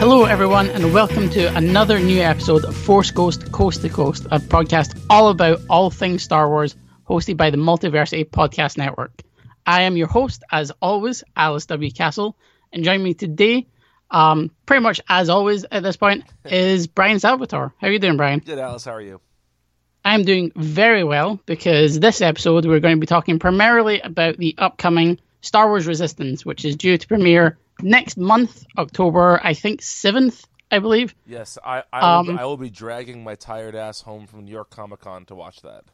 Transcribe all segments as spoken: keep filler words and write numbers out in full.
Hello everyone and welcome to another new episode of Force Ghost Coast to Coast, a podcast all about all things Star Wars, hosted by the Multiversity Podcast Network. I am your host, as always, Alice W. Castle, and joining me today, um, pretty much as always at this point, is Brian Salvatore. How are you doing, Brian? Good, Alice. How are you? I'm doing very well, because this episode we're going to be talking primarily about the upcoming Star Wars Resistance, which is due to premiere next month, October, I think seventh, I believe. Yes, I I will, um, I will be dragging my tired ass home from New York Comic Con to watch that.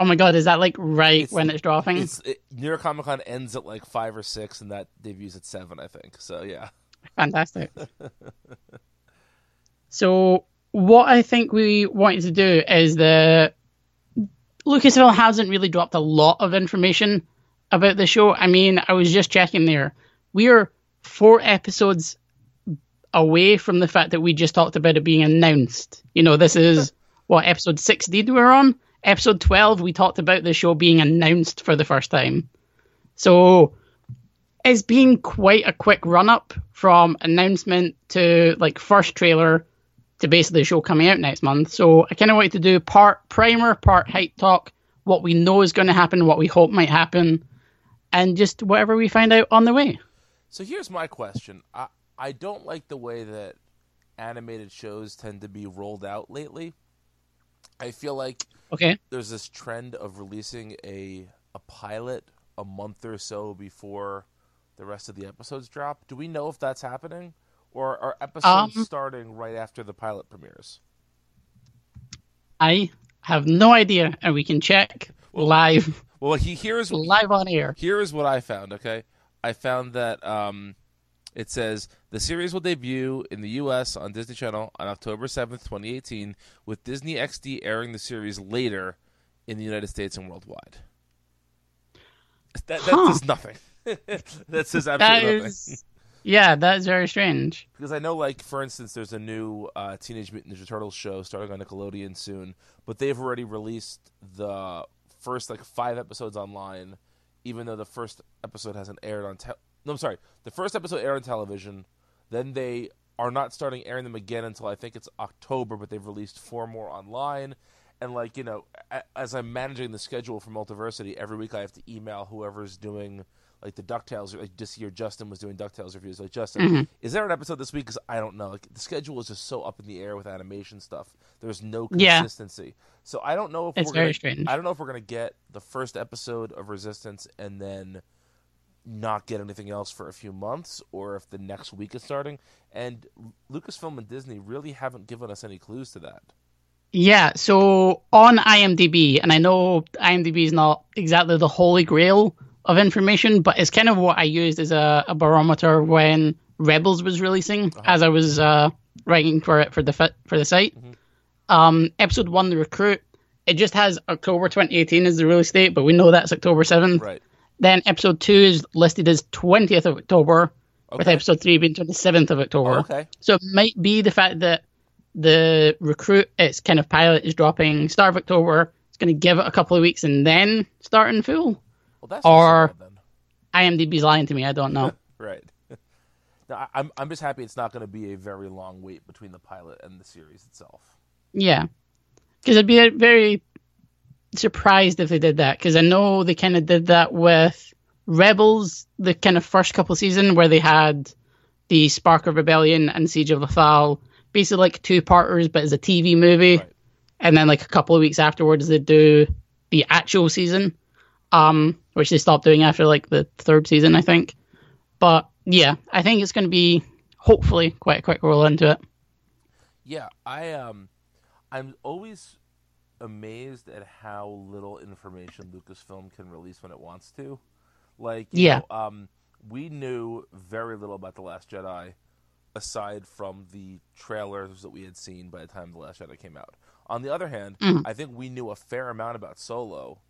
Oh my God, is that like right it's, when it's dropping? It's, it, New York Comic Con ends at like five or six, and that debuts at seven, I think. So yeah, fantastic. So what I think we wanted to do is the Lucasfilm hasn't really dropped a lot of information about the show. I mean, I was just checking there. We are four episodes away from the fact that we just talked about it being announced. You know, this is, what, episode sixteen we're on? Episode twelve, we talked about the show being announced for the first time. So it's been quite a quick run-up from announcement to, like, first trailer to basically the show coming out next month. So I kind of wanted to do part primer, part hype talk, what we know is going to happen, what we hope might happen, and just whatever we find out on the way. So here's my question. I, I don't like the way that animated shows tend to be rolled out lately. I feel like okay. there's this trend of releasing a a pilot a month or so before the rest of the episodes drop. Do we know if that's happening? Or are episodes um, starting right after the pilot premieres? I have no idea, and we can check well, live. Well, he, here's live on air. Here's what I found, okay? I found that um, it says, the series will debut in the U S on Disney Channel on October seventh, twenty eighteen, with Disney X D airing the series later in the United States and worldwide. That, that huh. says nothing. That says absolutely that is, nothing. Yeah, that is very strange. Because I know, like, for instance, there's a new uh, Teenage Mutant Ninja Turtles show starting on Nickelodeon soon, but they've already released the first, like, five episodes online, even though the first episode hasn't aired on te- no, I'm sorry. The first episode aired on television, then they are not starting airing them again until I think it's October, but they've released four more online. And, like, you know, a- as I'm managing the schedule for Multiversity, every week I have to email whoever's doing, like, the DuckTales. Like, this year Justin was doing DuckTales reviews. Like, Justin, mm-hmm. is there an episode this week? Because I don't know. Like, the schedule is just so up in the air with animation stuff. There's no consistency. Yeah. So I don't know if it's we're very gonna, strange. I don't know if we're gonna get the first episode of Resistance and then not get anything else for a few months, or if the next week is starting. And Lucasfilm and Disney really haven't given us any clues to that. Yeah. So on IMDb, and I know IMDb is not exactly the holy grail of information, but it's kind of what I used as a, a barometer when Rebels was releasing, uh-huh. as I was uh, writing for it for the for the site. Mm-hmm. Um, episode one, The Recruit, it just has October twenty eighteen as the release date, but we know that's October seventh. Right. Then episode two is listed as twentieth of October, okay. with episode three being twenty-seventh of October. Oh, okay. So it might be the fact that The Recruit, its kind of pilot, is dropping start of October. It's going to give it a couple of weeks and then start in full. Well, that's or bad, IMDb's lying to me. I don't know. Right. No, I'm I'm just happy it's not going to be a very long wait between the pilot and the series itself. Yeah, because I'd be very surprised if they did that. Because I know they kind of did that with Rebels, the kind of first couple season where they had the Spark of Rebellion and Siege of Lothal, basically like two-parters, but as a T V movie. Right. And then like a couple of weeks afterwards, they do the actual season, um, which they stopped doing after like the third season, I think. But yeah, I think it's going to be hopefully quite a quick roll into it. Yeah, I um. I'm always amazed at how little information Lucasfilm can release when it wants to. Like, you yeah. know, um, we knew very little about The Last Jedi aside from the trailers that we had seen by the time The Last Jedi came out. On the other hand, mm. I think we knew a fair amount about Solo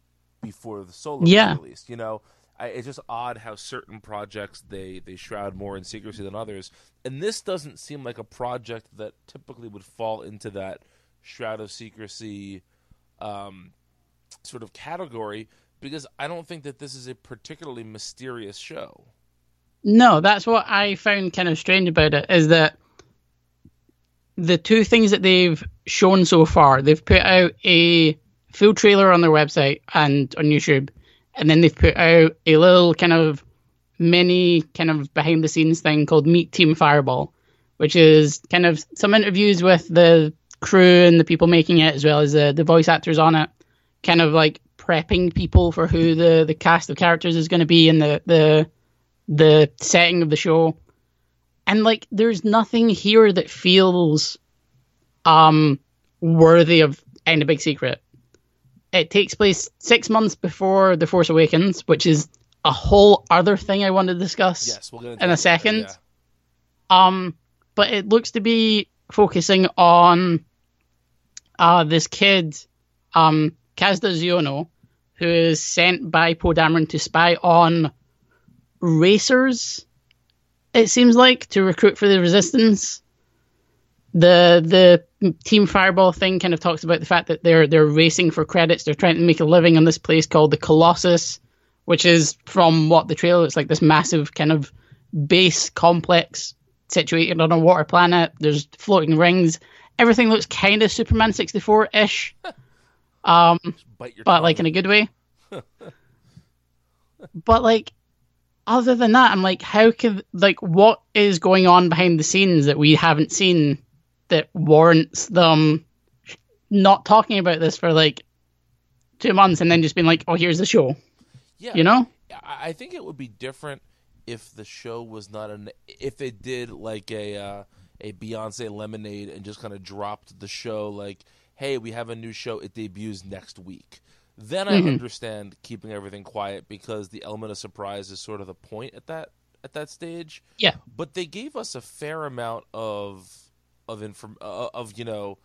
before the Solo yeah. was released. You know, I, it's just odd how certain projects, they, they shroud more in secrecy than others. And this doesn't seem like a project that typically would fall into that shroud of secrecy um, sort of category, because I don't think that this is a particularly mysterious show. No, that's what I found kind of strange about it, is that the two things that they've shown so far, they've put out a full trailer on their website and on YouTube, and then they've put out a little kind of mini kind of behind the scenes thing called Meet Team Fireball, which is kind of some interviews with the crew and the people making it, as well as the, the voice actors on it, kind of like prepping people for who the, the cast of characters is going to be and the, the the setting of the show. And like, there's nothing here that feels um worthy of any big secret. It takes place six months before The Force Awakens, which is a whole other thing I want to discuss yes, we'll in a second. That, yeah. Um, but it looks to be focusing on uh this kid, um Kazda Ziono, who is sent by Poe Dameron to spy on racers, it seems like, to recruit for the Resistance. The the Team Fireball thing kind of talks about the fact that they're they're racing for credits. They're trying to make a living on this place called the Colossus, which is, from what the trailer looks like, this massive kind of base complex situated on a water planet. There's floating rings. Everything looks kind of Superman sixty-four ish, um, but tongue. Like in a good way. But like, other than that, I'm like, how could, like, what is going on behind the scenes that we haven't seen that warrants them not talking about this for like two months and then just being like, oh, here's the show. Yeah, you know, I think it would be different if the show was not an, if they did like a uh, a Beyonce Lemonade and just kind of dropped the show, like, hey, we have a new show, it debuts next week. Then I mm-hmm. understand keeping everything quiet, because the element of surprise is sort of the point at that at that stage. Yeah. But they gave us a fair amount of of inform uh, of you know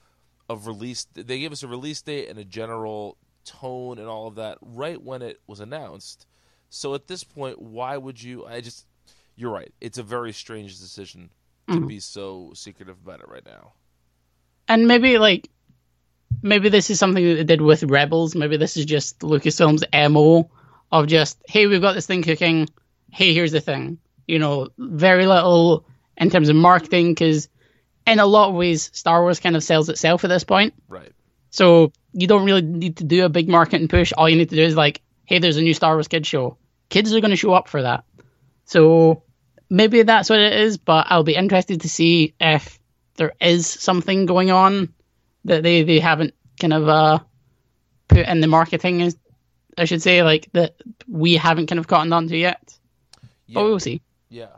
of release. They gave us a release date and a general tone and all of that right when it was announced. So at this point, why would you? I just you're right. It's a very strange decision mm-hmm. to be so secretive about it right now. And maybe like. Maybe this is something that they did with Rebels. Maybe this is just Lucasfilm's M O of just, hey, we've got this thing cooking. Hey, here's the thing. You know, very little in terms of marketing, because in a lot of ways, Star Wars kind of sells itself at this point. Right. So you don't really need to do a big marketing push. All you need to do is like, hey, there's a new Star Wars kids show. Kids are going to show up for that. So maybe that's what it is, but I'll be interested to see if there is something going on that they, they haven't kind of uh, put in the marketing, I should say, like, that we haven't kind of caught on to yet. Yeah. But we'll see. Yeah.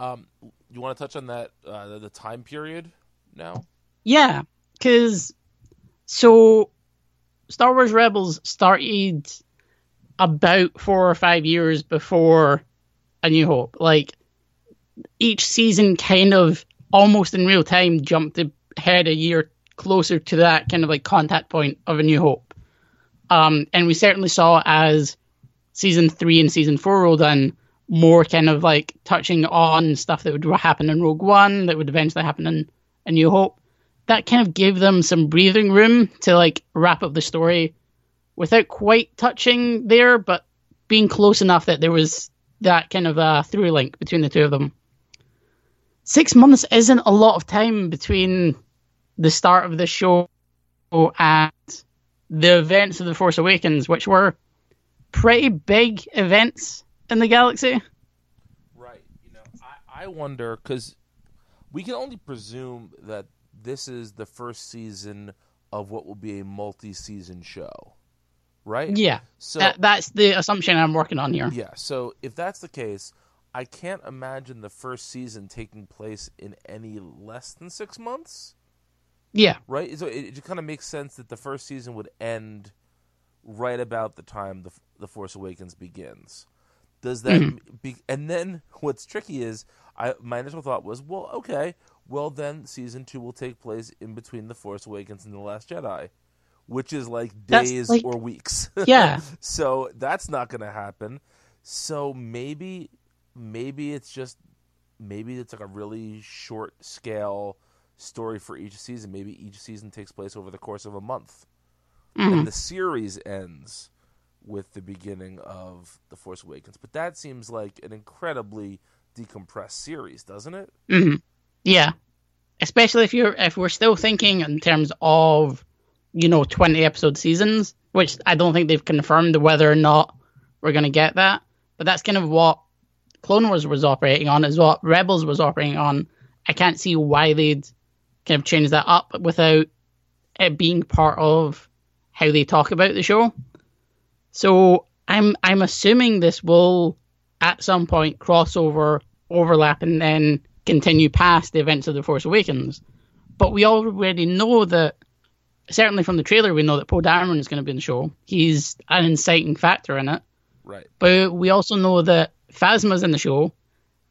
Um, you want to touch on that, uh, the, the time period now? Yeah, because, so, Star Wars Rebels started about four or five years before A New Hope. Like, each season kind of, almost in real time, jumped ahead a year closer to that kind of like contact point of A New Hope. Um, and we certainly saw, as season three and season four rolled in, more kind of like touching on stuff that would happen in Rogue One, that would eventually happen in A New Hope. That kind of gave them some breathing room to like wrap up the story without quite touching there, but being close enough that there was that kind of a through link between the two of them. Six months isn't a lot of time between the start of the show and the events of The Force Awakens, which were pretty big events in the galaxy. Right. You know, I, I wonder, because we can only presume that this is the first season of what will be a multi-season show, right? Yeah. So that, that's the assumption I'm working on here. Yeah. So if that's the case, I can't imagine the first season taking place in any less than six months. Yeah. Right? So it, it kind of makes sense that the first season would end right about the time The, the Force Awakens begins. Does that mm-hmm. be, and then what's tricky is I my initial thought was, well, okay, well then season two will take place in between The Force Awakens and The Last Jedi, which is like days like, or weeks. Yeah. So that's not going to happen. So maybe maybe it's just maybe it's like a really short scale story for each season. Maybe each season takes place over the course of a month. Mm-hmm. And the series ends with the beginning of The Force Awakens. But that seems like an incredibly decompressed series, doesn't it? Mm-hmm. Yeah. Especially if you're if we're still thinking in terms of, you know, twenty episode seasons, which I don't think they've confirmed whether or not we're going to get that. But that's kind of what Clone Wars was operating on, is what Rebels was operating on. I can't see why they'd kind of change that up without it being part of how they talk about the show. So I'm I'm assuming this will at some point cross over, overlap, and then continue past the events of The Force Awakens. But we already know that, certainly from the trailer, we know that Poe Dameron is going to be in the show. He's an inciting factor in it. Right. But we also know that Phasma's in the show,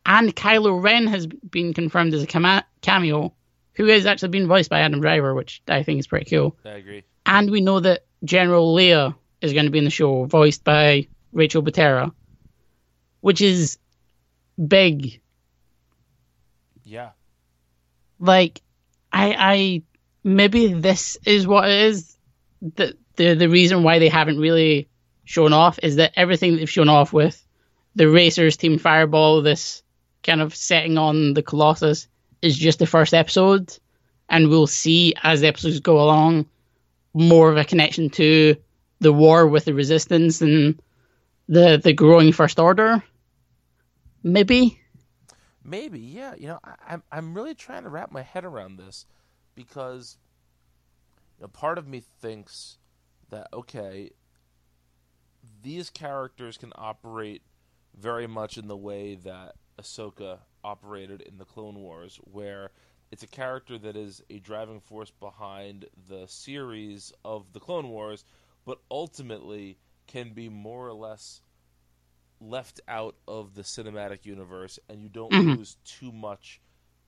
and Kylo Ren has been confirmed as a cameo, who has actually been voiced by Adam Driver, which I think is pretty cool. I agree. And we know that General Leia is going to be in the show, voiced by Rachel Butera, which is big. Yeah. Like, I, I maybe this is what it is. The, the, the reason why they haven't really shown off is that everything they've shown off with the Racers, Team Fireball, this kind of setting on the Colossus, is just the first episode. And we'll see as the episodes go along more of a connection to the war with the Resistance and the the growing First Order. Maybe. Maybe, yeah. You know, I, I'm I'm really trying to wrap my head around this, because a part of me thinks that, okay, these characters can operate very much in the way that Ahsoka operated in the Clone Wars, where it's a character that is a driving force behind the series of the Clone Wars, but ultimately can be more or less left out of the cinematic universe, and you don't mm-hmm. lose too much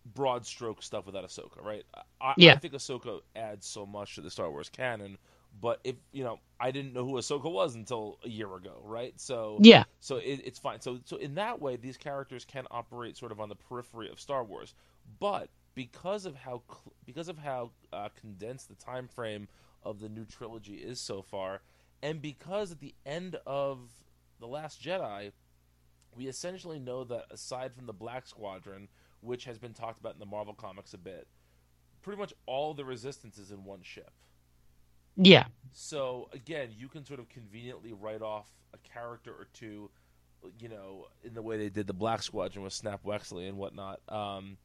broad stroke stuff without Ahsoka, right? I, yeah. I think Ahsoka adds so much to the Star Wars canon, but if you know, I didn't know who Ahsoka was until a year ago, right? So yeah, so it, it's fine. So so in that way, these characters can operate sort of on the periphery of Star Wars, but because of how because of how uh, condensed the time frame of the new trilogy is so far, and because at the end of The Last Jedi, we essentially know that aside from the Black Squadron, which has been talked about in the Marvel comics a bit, pretty much all the Resistance is in one ship. Yeah. So, again, you can sort of conveniently write off a character or two, you know, in the way they did the Black Squadron with Snap Wexley and whatnot. Um,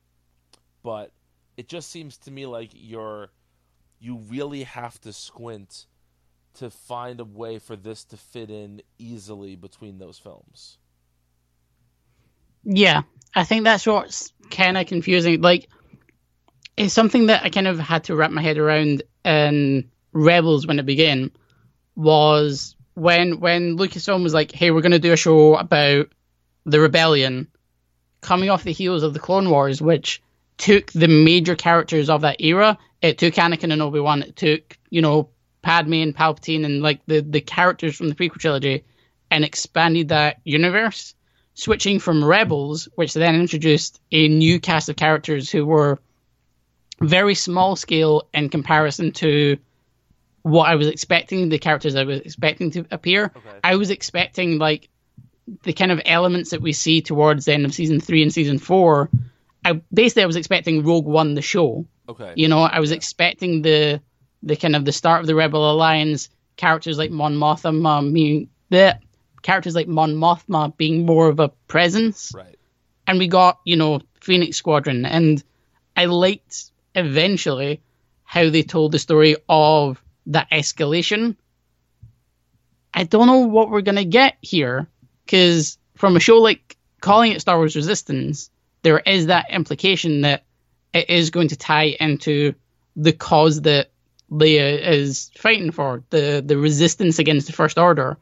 but it just seems to me like you're, you really have to squint to find a way for this to fit in easily between those films. Yeah, I think that's what's kind of confusing. Like, it's something that I kind of had to wrap my head around in Rebels when it began, was when when Lucasfilm was like, hey, we're going to do a show about the rebellion, coming off the heels of the Clone Wars, which took the major characters of that era. It took Anakin and Obi-Wan. It took, you know, Padme and Palpatine and like the, the characters from the prequel trilogy, and expanded that universe. Switching from Rebels, which then introduced a new cast of characters who were very small scale in comparison to what I was expecting, the characters I was expecting to appear. Okay. I was expecting like the kind of elements that we see towards the end of season three and season four. I basically I was expecting Rogue One, the show. Okay. You know, I was yeah. expecting the the kind of the start of the Rebel Alliance, characters like Mon Mothma, meaning that characters like Mon Mothma being more of a presence. Right. And we got, you know, Phoenix Squadron. And I liked eventually how they told the story of that escalation. I don't know what we're going to get here, because from a show like calling it Star Wars Resistance, there is that implication that it is going to tie into the cause that Leia is fighting for, the, the resistance against the First Order.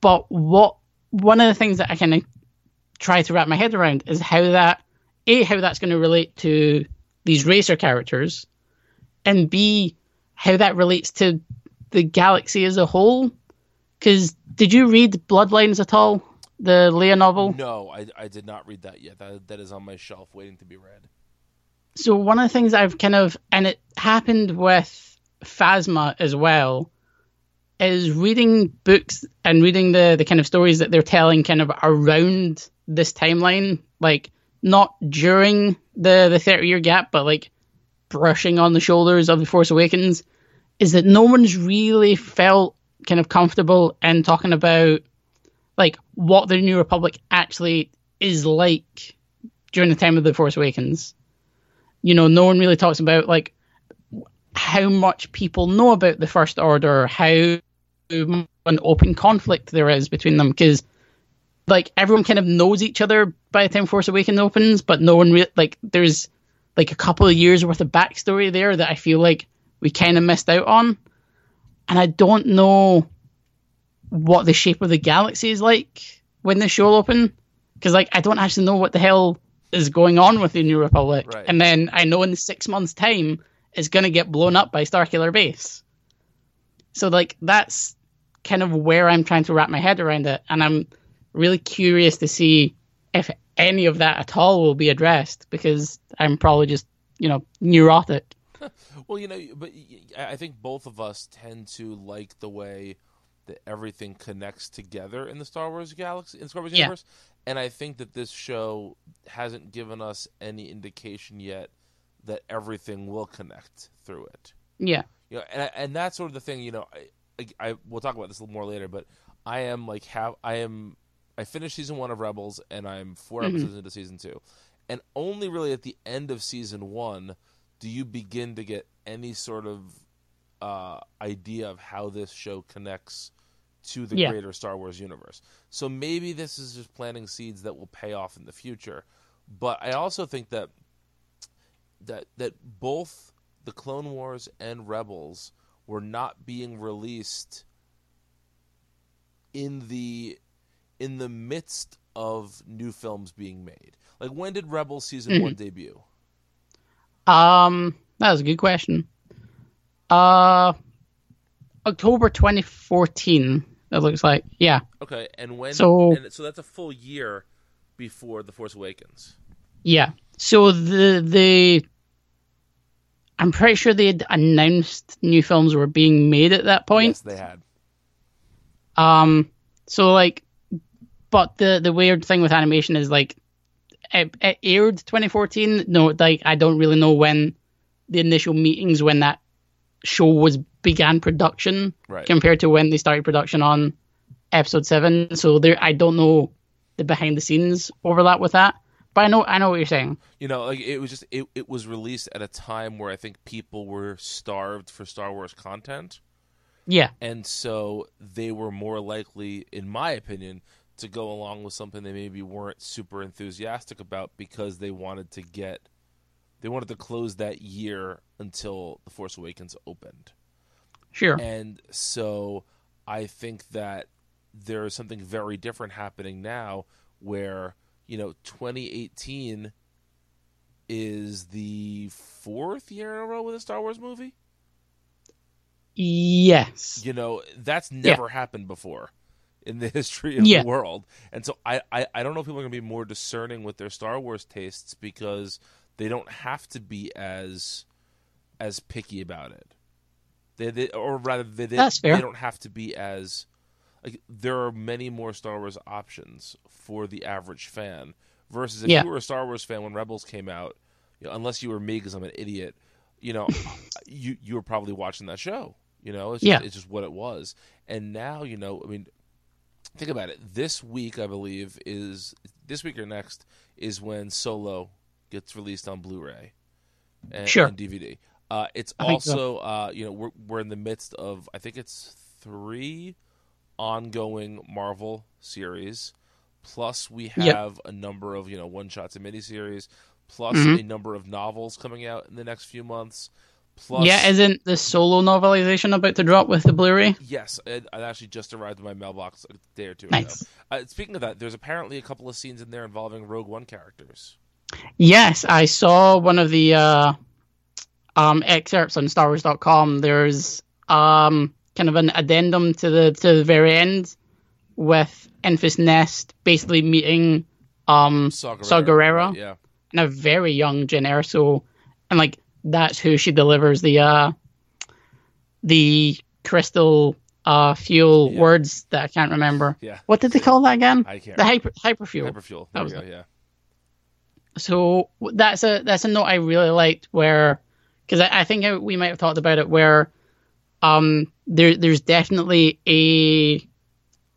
But what one of the things that I kind of try to wrap my head around is how that, A, how that's going to relate to these racer characters, and B, how that relates to the galaxy as a whole. Because did you read Bloodlines at all? The Leia novel? No, I, I did not read that yet. That, that is on my shelf waiting to be read. So one of the things I've kind of, and it happened with Phasma as well, is reading books and reading the, the kind of stories that they're telling kind of around this timeline, like not during the, the thirty-year gap, but like brushing on the shoulders of The Force Awakens, is that no one's really felt kind of comfortable in talking about like what the New Republic actually is like during the time of The Force Awakens. You know, no one really talks about like how much people know about the First Order, how an open conflict there is between them, because like everyone kind of knows each other by the time Force Awakens opens, but no one really, like there's like a couple of years worth of backstory there that I feel like we kind of missed out on. And I don't know what the shape of the galaxy is like when the show open, because like I don't actually know what the hell is going on with the New Republic. Right. And then I know in six months' time it's going to get blown up by Starkiller Base. So like that's kind of where I'm trying to wrap my head around it, and I'm really curious to see if any of that at all will be addressed, because I'm probably just, you know, neurotic. Well, you know, but I think both of us tend to like the way that everything connects together in the Star Wars galaxy, in the Star Wars yeah. universe. And I think that this show hasn't given us any indication yet that everything will connect through it. Yeah. You know, and, and that's sort of the thing, you know, I, I, I, we'll talk about this a little more later, but I am like, have, I am, I finished season one of Rebels, and I'm four mm-hmm. episodes into season two. And only really at the end of season one do you begin to get any sort of uh, idea of how this show connects to the yeah. greater Star Wars universe. So maybe this is just planting seeds that will pay off in the future. But I also think that that that both the Clone Wars and Rebels were not being released in the in the midst of new films being made. Like, when did Rebels season mm-hmm. one debut? Um, that was a good question. Uh, October twenty fourteen. It looks like, yeah. Okay, and when? So, and so that's a full year before The Force Awakens. Yeah. So the the, I'm pretty sure they had announced new films were being made at that point. Yes, they had. Um. So like, but the the weird thing with animation is like, it, it aired twenty fourteen. No, like I don't really know when the initial meetings when that show was began production right. compared to when they started production on episode seven. So there, I don't know the behind the scenes overlap with that, but I know, I know what you're saying. You know, like it was just, it, it was released at a time where I think people were starved for Star Wars content. Yeah. And so they were more likely, in my opinion, to go along with something they maybe weren't super enthusiastic about, because they wanted to get, they wanted to close that year until The Force Awakens opened. Sure. And so I think that there is something very different happening now where, you know, twenty eighteen is the fourth year in a row with a Star Wars movie? Yes. You know, that's never yeah. happened before in the history of yeah. the world. And so I, I, I don't know if people are going to be more discerning with their Star Wars tastes, because they don't have to be as as picky about it. They, they, or rather, they, they, they don't have to be as... Like, there are many more Star Wars options for the average fan, versus if yeah. you were a Star Wars fan when Rebels came out, you know, unless you were me because I'm an idiot, you know, you you were probably watching that show. You know, it's just, yeah. it's just what it was. And now, you know, I mean, think about it. This week, I believe, is... This week or next is when Solo gets released on Blu-ray and, sure. and D V D. Uh, it's I also, so. uh, you know, we're we're in the midst of, I think it's three ongoing Marvel series. Plus, we have yep. a number of, you know, one-shots and miniseries. Plus, mm-hmm. a number of novels coming out in the next few months. Plus, yeah, isn't the Solo novelization about to drop with the Blu-ray? Yes, it, it actually just arrived in my mailbox a day or two nice. ago. Uh, speaking of that, there's apparently a couple of scenes in there involving Rogue One characters. Yes, I saw one of the uh, um, excerpts on Star Wars dot com. There's um, kind of an addendum to the to the very end with Enfys Nest basically meeting um, Saw Gerrera, Saw Gerrera yeah. and a very young Jyn Erso, and like that's who she delivers the uh, the crystal uh, fuel yeah. words that I can't remember. Yeah. What did they call that again? I can't. The hyper hyperfuel. Hyperfuel. There we go. It. Yeah. So that's a that's a note I really liked, where because I, I think I, we might have talked about it, where um there there's definitely a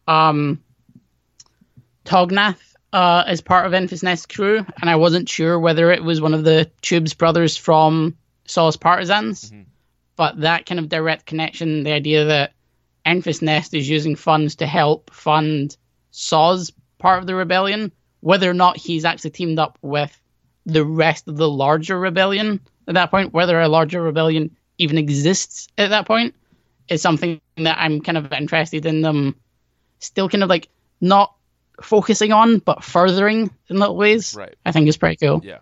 um Tognath uh as part of Enfys Nest crew, and I wasn't sure whether it was one of the Tubes brothers from Saw's Partisans, mm-hmm. but that kind of direct connection, the idea that Enfys Nest is using funds to help fund Saw's part of the rebellion. Whether or not he's actually teamed up with the rest of the larger rebellion at that point, whether a larger rebellion even exists at that point, is something that I'm kind of interested in them still kind of like not focusing on, but furthering in little ways. Right. I think is pretty cool. Yeah.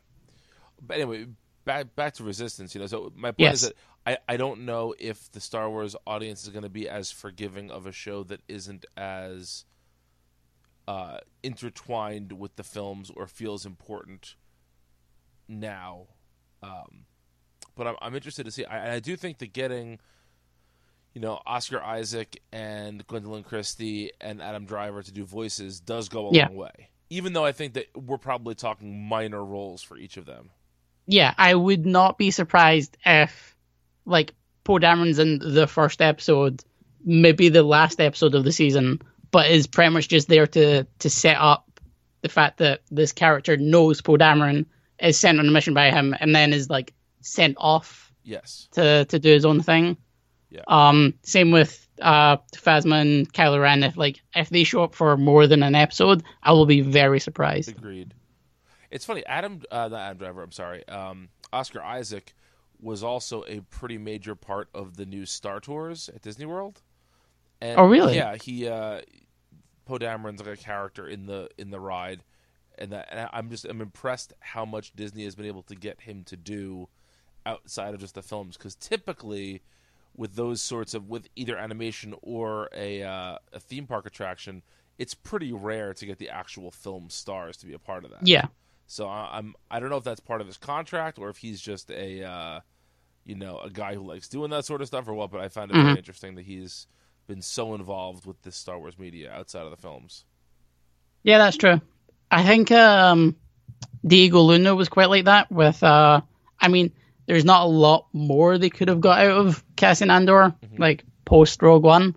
But anyway, back back to Resistance, you know, so my point yes. is that I, I don't know if the Star Wars audience is going to be as forgiving of a show that isn't as... Uh, intertwined with the films or feels important now, um, but I'm, I'm interested to see. I, I do think that getting, you know, Oscar Isaac and Gwendolyn Christie and Adam Driver to do voices does go a yeah. long way. Even though I think that we're probably talking minor roles for each of them. Yeah, I would not be surprised if, like, Poe Dameron's in the first episode, maybe the last episode of the season. But is Premer's just there to, to set up the fact that this character knows Poe Dameron, is sent on a mission by him, and then is like sent off yes. to, to do his own thing. Yeah. Um, same with uh, Phasma and Kylo Ren. If like if they show up for more than an episode, I will be very surprised. Agreed. It's funny, Adam, uh, not Adam Driver. I'm sorry. Um, Oscar Isaac was also a pretty major part of the new Star Tours at Disney World. And, oh really? Yeah, he uh, Poe Dameron's like a character in the in the ride, and that and I'm just I'm impressed how much Disney has been able to get him to do outside of just the films, because typically with those sorts of with either animation or a uh, a theme park attraction, it's pretty rare to get the actual film stars to be a part of that. Yeah. So I'm I don't know if that's part of his contract or if he's just a uh, you know a guy who likes doing that sort of stuff or what. But I found it mm-hmm. very interesting that he's been so involved with this Star Wars media outside of the films. Yeah, that's true. I think um, Diego Luna was quite like that with, uh, I mean, there's not a lot more they could have got out of Cassian Andor, mm-hmm. like post Rogue One,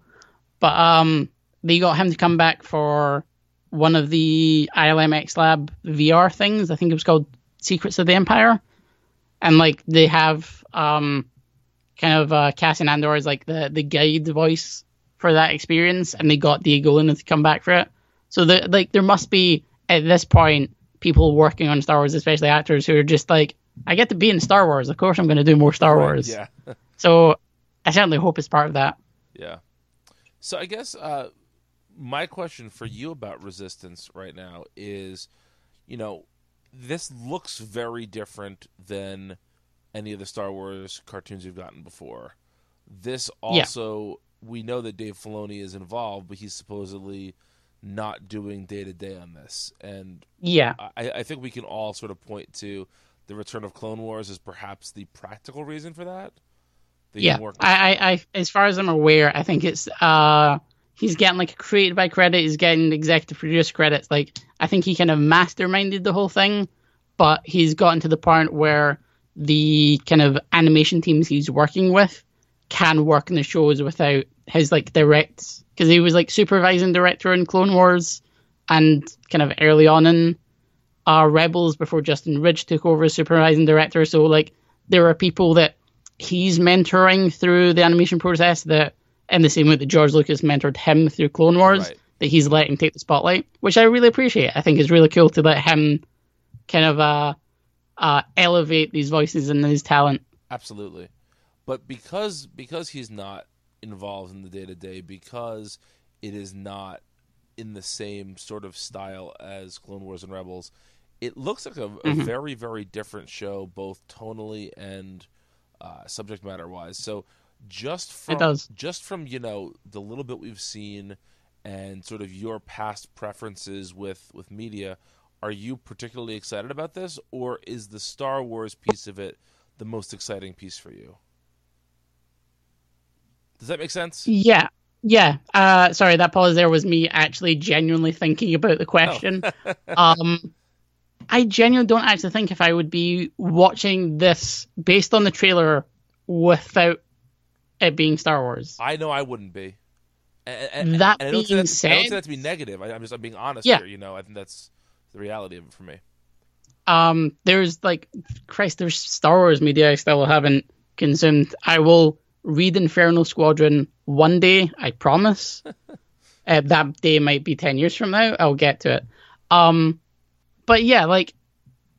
but um, they got him to come back for one of the I L M X Lab V R things. I think it was called Secrets of the Empire. And like they have um, kind of uh, Cassian Andor as like the, the guide voice for that experience, and they got Diego Luna to come back for it. So the, like, there must be, at this point, people working on Star Wars, especially actors, who are just like, I get to be in Star Wars, of course I'm going to do more Star Wars. Right, yeah. So I certainly hope it's part of that. Yeah. So I guess uh, my question for you about Resistance right now is, you know, this looks very different than any of the Star Wars cartoons we've gotten before. This also... Yeah. We know that Dave Filoni is involved, but he's supposedly not doing day-to-day on this. And yeah, I, I think we can all sort of point to the return of Clone Wars as perhaps the practical reason for that. that yeah, I, I, I, as far as I'm aware, I think it's uh, he's getting like a created by credit, he's getting executive producer credits. Like I think he kind of masterminded the whole thing, but he's gotten to the point where the kind of animation teams he's working with can work in the shows without his like direct, because he was like supervising director in Clone Wars and kind of early on in uh, Rebels before Justin Ridge took over as supervising director. So like there are people that he's mentoring through the animation process that, in the same way that George Lucas mentored him through Clone Wars, right. that he's letting take the spotlight, which I really appreciate. I think it's really cool to let him kind of uh, uh, elevate these voices and his talent. Absolutely. But because because he's not involved in the day-to-day, because it is not in the same sort of style as Clone Wars and Rebels, it looks like a, a mm-hmm. very, very different show, both tonally and uh, subject matter-wise. So just from, just from, you know, the little bit we've seen and sort of your past preferences with, with media, are you particularly excited about this, or is the Star Wars piece of it the most exciting piece for you? Does that make sense? Yeah. Yeah. Uh, sorry, that pause there was me actually genuinely thinking about the question. Oh. um, I genuinely don't actually think if I would be watching this based on the trailer without it being Star Wars. I know I wouldn't be. And, and, that and being I don't say that, said... I don't say that to be negative. I, I'm just I'm being honest yeah. here. You know, I think that's the reality of it for me. Um, there's like, Christ, there's Star Wars media I still haven't consumed. I will... read Inferno Squadron one day, I promise. uh, that day might be ten years from now. I'll get to it. Um, but yeah, like,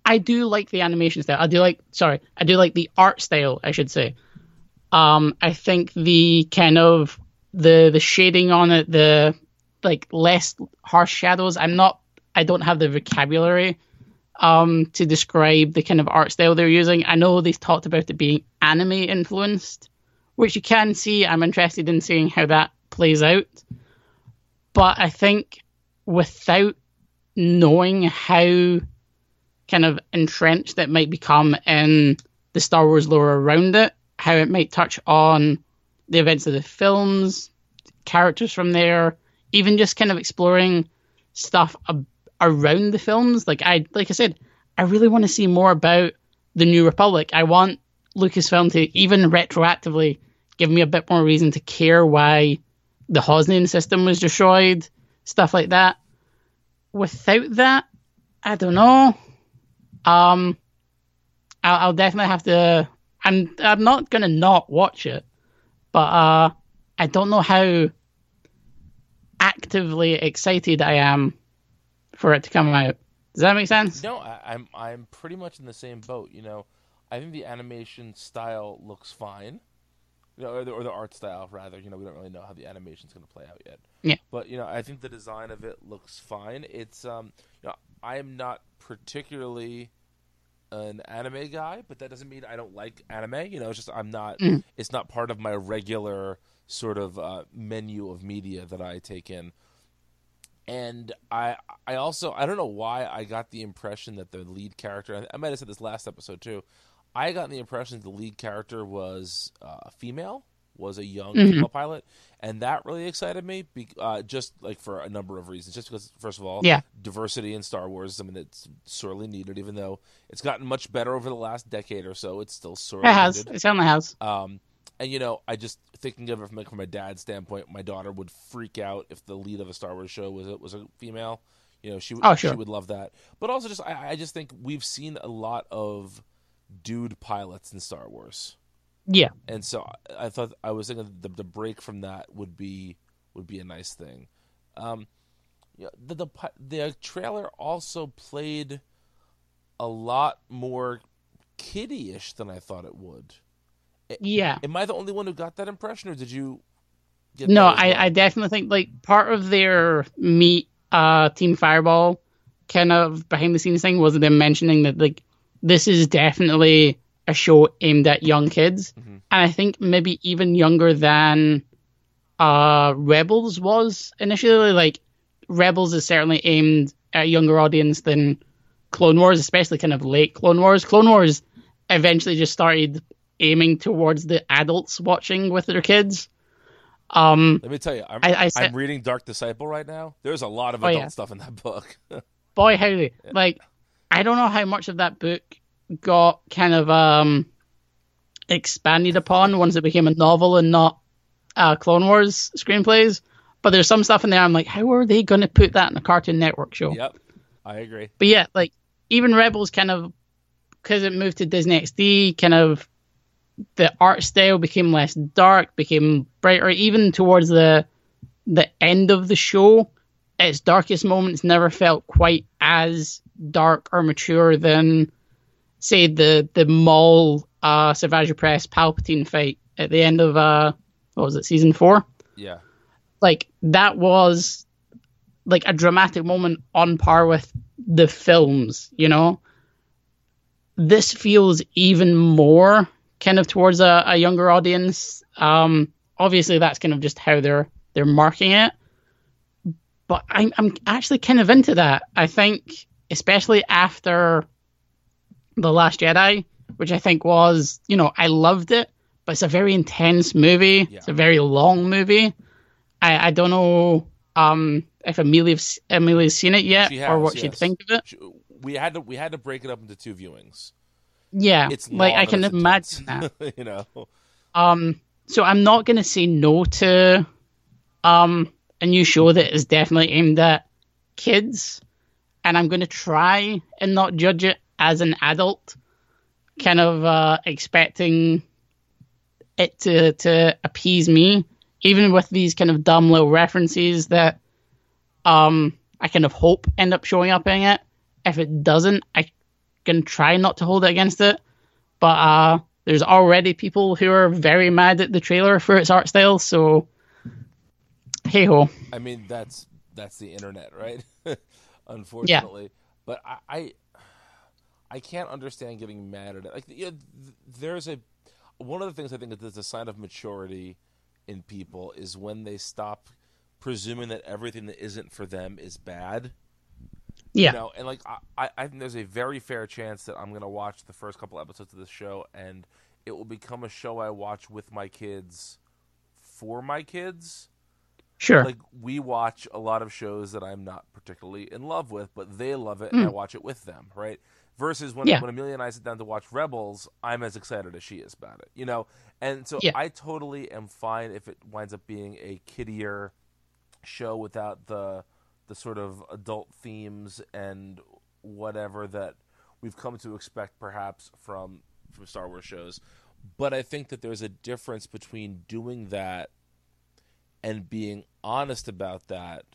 I do like the animation style. I do like, sorry, I do like the art style, I should say. Um, I think the kind of, the, the shading on it, the, like, less harsh shadows. I'm not, I don't have the vocabulary um, to describe the kind of art style they're using. I know they've talked about it being anime influenced, which you can see. I'm interested in seeing how that plays out. But I think without knowing how kind of entrenched it might become in the Star Wars lore around it, how it might touch on the events of the films, characters from there, even just kind of exploring stuff ab- around the films. Like I, like I said, I really want to see more about the New Republic. I want Lucasfilm to even retroactively give me a bit more reason to care why the Hosnian system was destroyed, stuff like that. Without that, I don't know. Um, I'll, I'll definitely have to. I'm I'm not gonna not watch it, but uh, I don't know how actively excited I am for it to come out. Does that make sense? No, I, I'm I'm pretty much in the same boat, you know. I think the animation style looks fine, you know, or, the, or the art style, rather. You know, we don't really know how the animation's going to play out yet. Yeah. But, you know, I think the design of it looks fine. It's, um, you know, I am not particularly an anime guy, but that doesn't mean I don't like anime. You know, it's just I'm not. Mm. It's not part of my regular sort of uh, menu of media that I take in. And I, I also, I don't know why I got the impression that the lead character, I might have said this last episode too, I got the impression that the lead character was uh, a female, was a young mm-hmm. female pilot, and that really excited me, be, uh, just like for a number of reasons. Just because, first of all, yeah. diversity in Star Wars is something that's sorely needed, even though it's gotten much better over the last decade or so. It's still sorely it has. needed. It's on the house. Um, and, you know, I just, thinking of it from, like, from my dad's standpoint, my daughter would freak out if the lead of a Star Wars show was a, was a female. You know, she, oh, sure. she would love that. But also just, I, I just think we've seen a lot of dude pilots in Star Wars, yeah, and so I thought I was thinking the, the break from that would be would be a nice thing. Um, yeah, the, the the trailer also played a lot more kiddie-ish than I thought it would. Yeah, am I the only one who got that impression, or did you? Get no, I, well? I definitely think like part of their meet uh, Team Fireball kind of behind the scenes thing was them mentioning that like, this is definitely a show aimed at young kids. Mm-hmm. And I think maybe even younger than uh, Rebels was initially. Like, Rebels is certainly aimed at a younger audience than Clone Wars, especially kind of late Clone Wars. Clone Wars eventually just started aiming towards the adults watching with their kids. Um, Let me tell you, I'm, I, I said, I'm reading Dark Disciple right now. There's a lot of adult oh, yeah. stuff in that book. Boy, howdy. Yeah. Like, I don't know how much of that book got kind of um, expanded upon once it became a novel and not uh, Clone Wars screenplays, but there's some stuff in there I'm like, how are they going to put that in a Cartoon Network show? Yep, I agree. But yeah, like, even Rebels kind of, because it moved to Disney X D, kind of the art style became less dark, became brighter, even towards the the end of the show. Its darkest moments never felt quite as dark or mature than, say, the the Maul uh, Savage Press Palpatine fight at the end of, uh, what was it, season four? Yeah. Like, that was, like, a dramatic moment on par with the films, you know? This feels even more kind of towards a, a younger audience. Um, obviously, that's kind of just how they're they're marking it. But I'm, I'm actually kind of into that. I think, especially after The Last Jedi, which I think was, you know, I loved it, but it's a very intense movie. Yeah. It's a very long movie. I, I don't know um, if Amelia's, Amelia's seen it yet has, or what yes. she'd think of it. She, we had to we had to break it up into two viewings. Yeah, it's like I can imagine intense. that. You know, um, so I'm not going to say no to um, a new show that is definitely aimed at kids, and I'm going to try and not judge it as an adult, kind of uh, expecting it to to appease me. Even with these kind of dumb little references that um, I kind of hope end up showing up in it. If it doesn't, I can try not to hold it against it. But uh, there's already people who are very mad at the trailer for its art style, so hey-ho. I mean, that's that's the internet, right? Unfortunately. Yeah. But I, I I can't understand getting mad at it. Like, you know, there's a one of the things I think is a sign of maturity in people is when they stop presuming that everything that isn't for them is bad. Yeah. You know, and like I, I think there's a very fair chance that I'm gonna watch the first couple episodes of this show and it will become a show I watch with my kids for my kids. Sure. Like we watch a lot of shows that I'm not particularly in love with, but they love it mm. and I watch it with them, right? Versus when, yeah. when Amelia and I sit down to watch Rebels, I'm as excited as she is about it, you know? And so yeah. I totally am fine if it winds up being a kiddier show without the the sort of adult themes and whatever that we've come to expect perhaps from, from Star Wars shows. But I think that there's a difference between doing that and being honest about that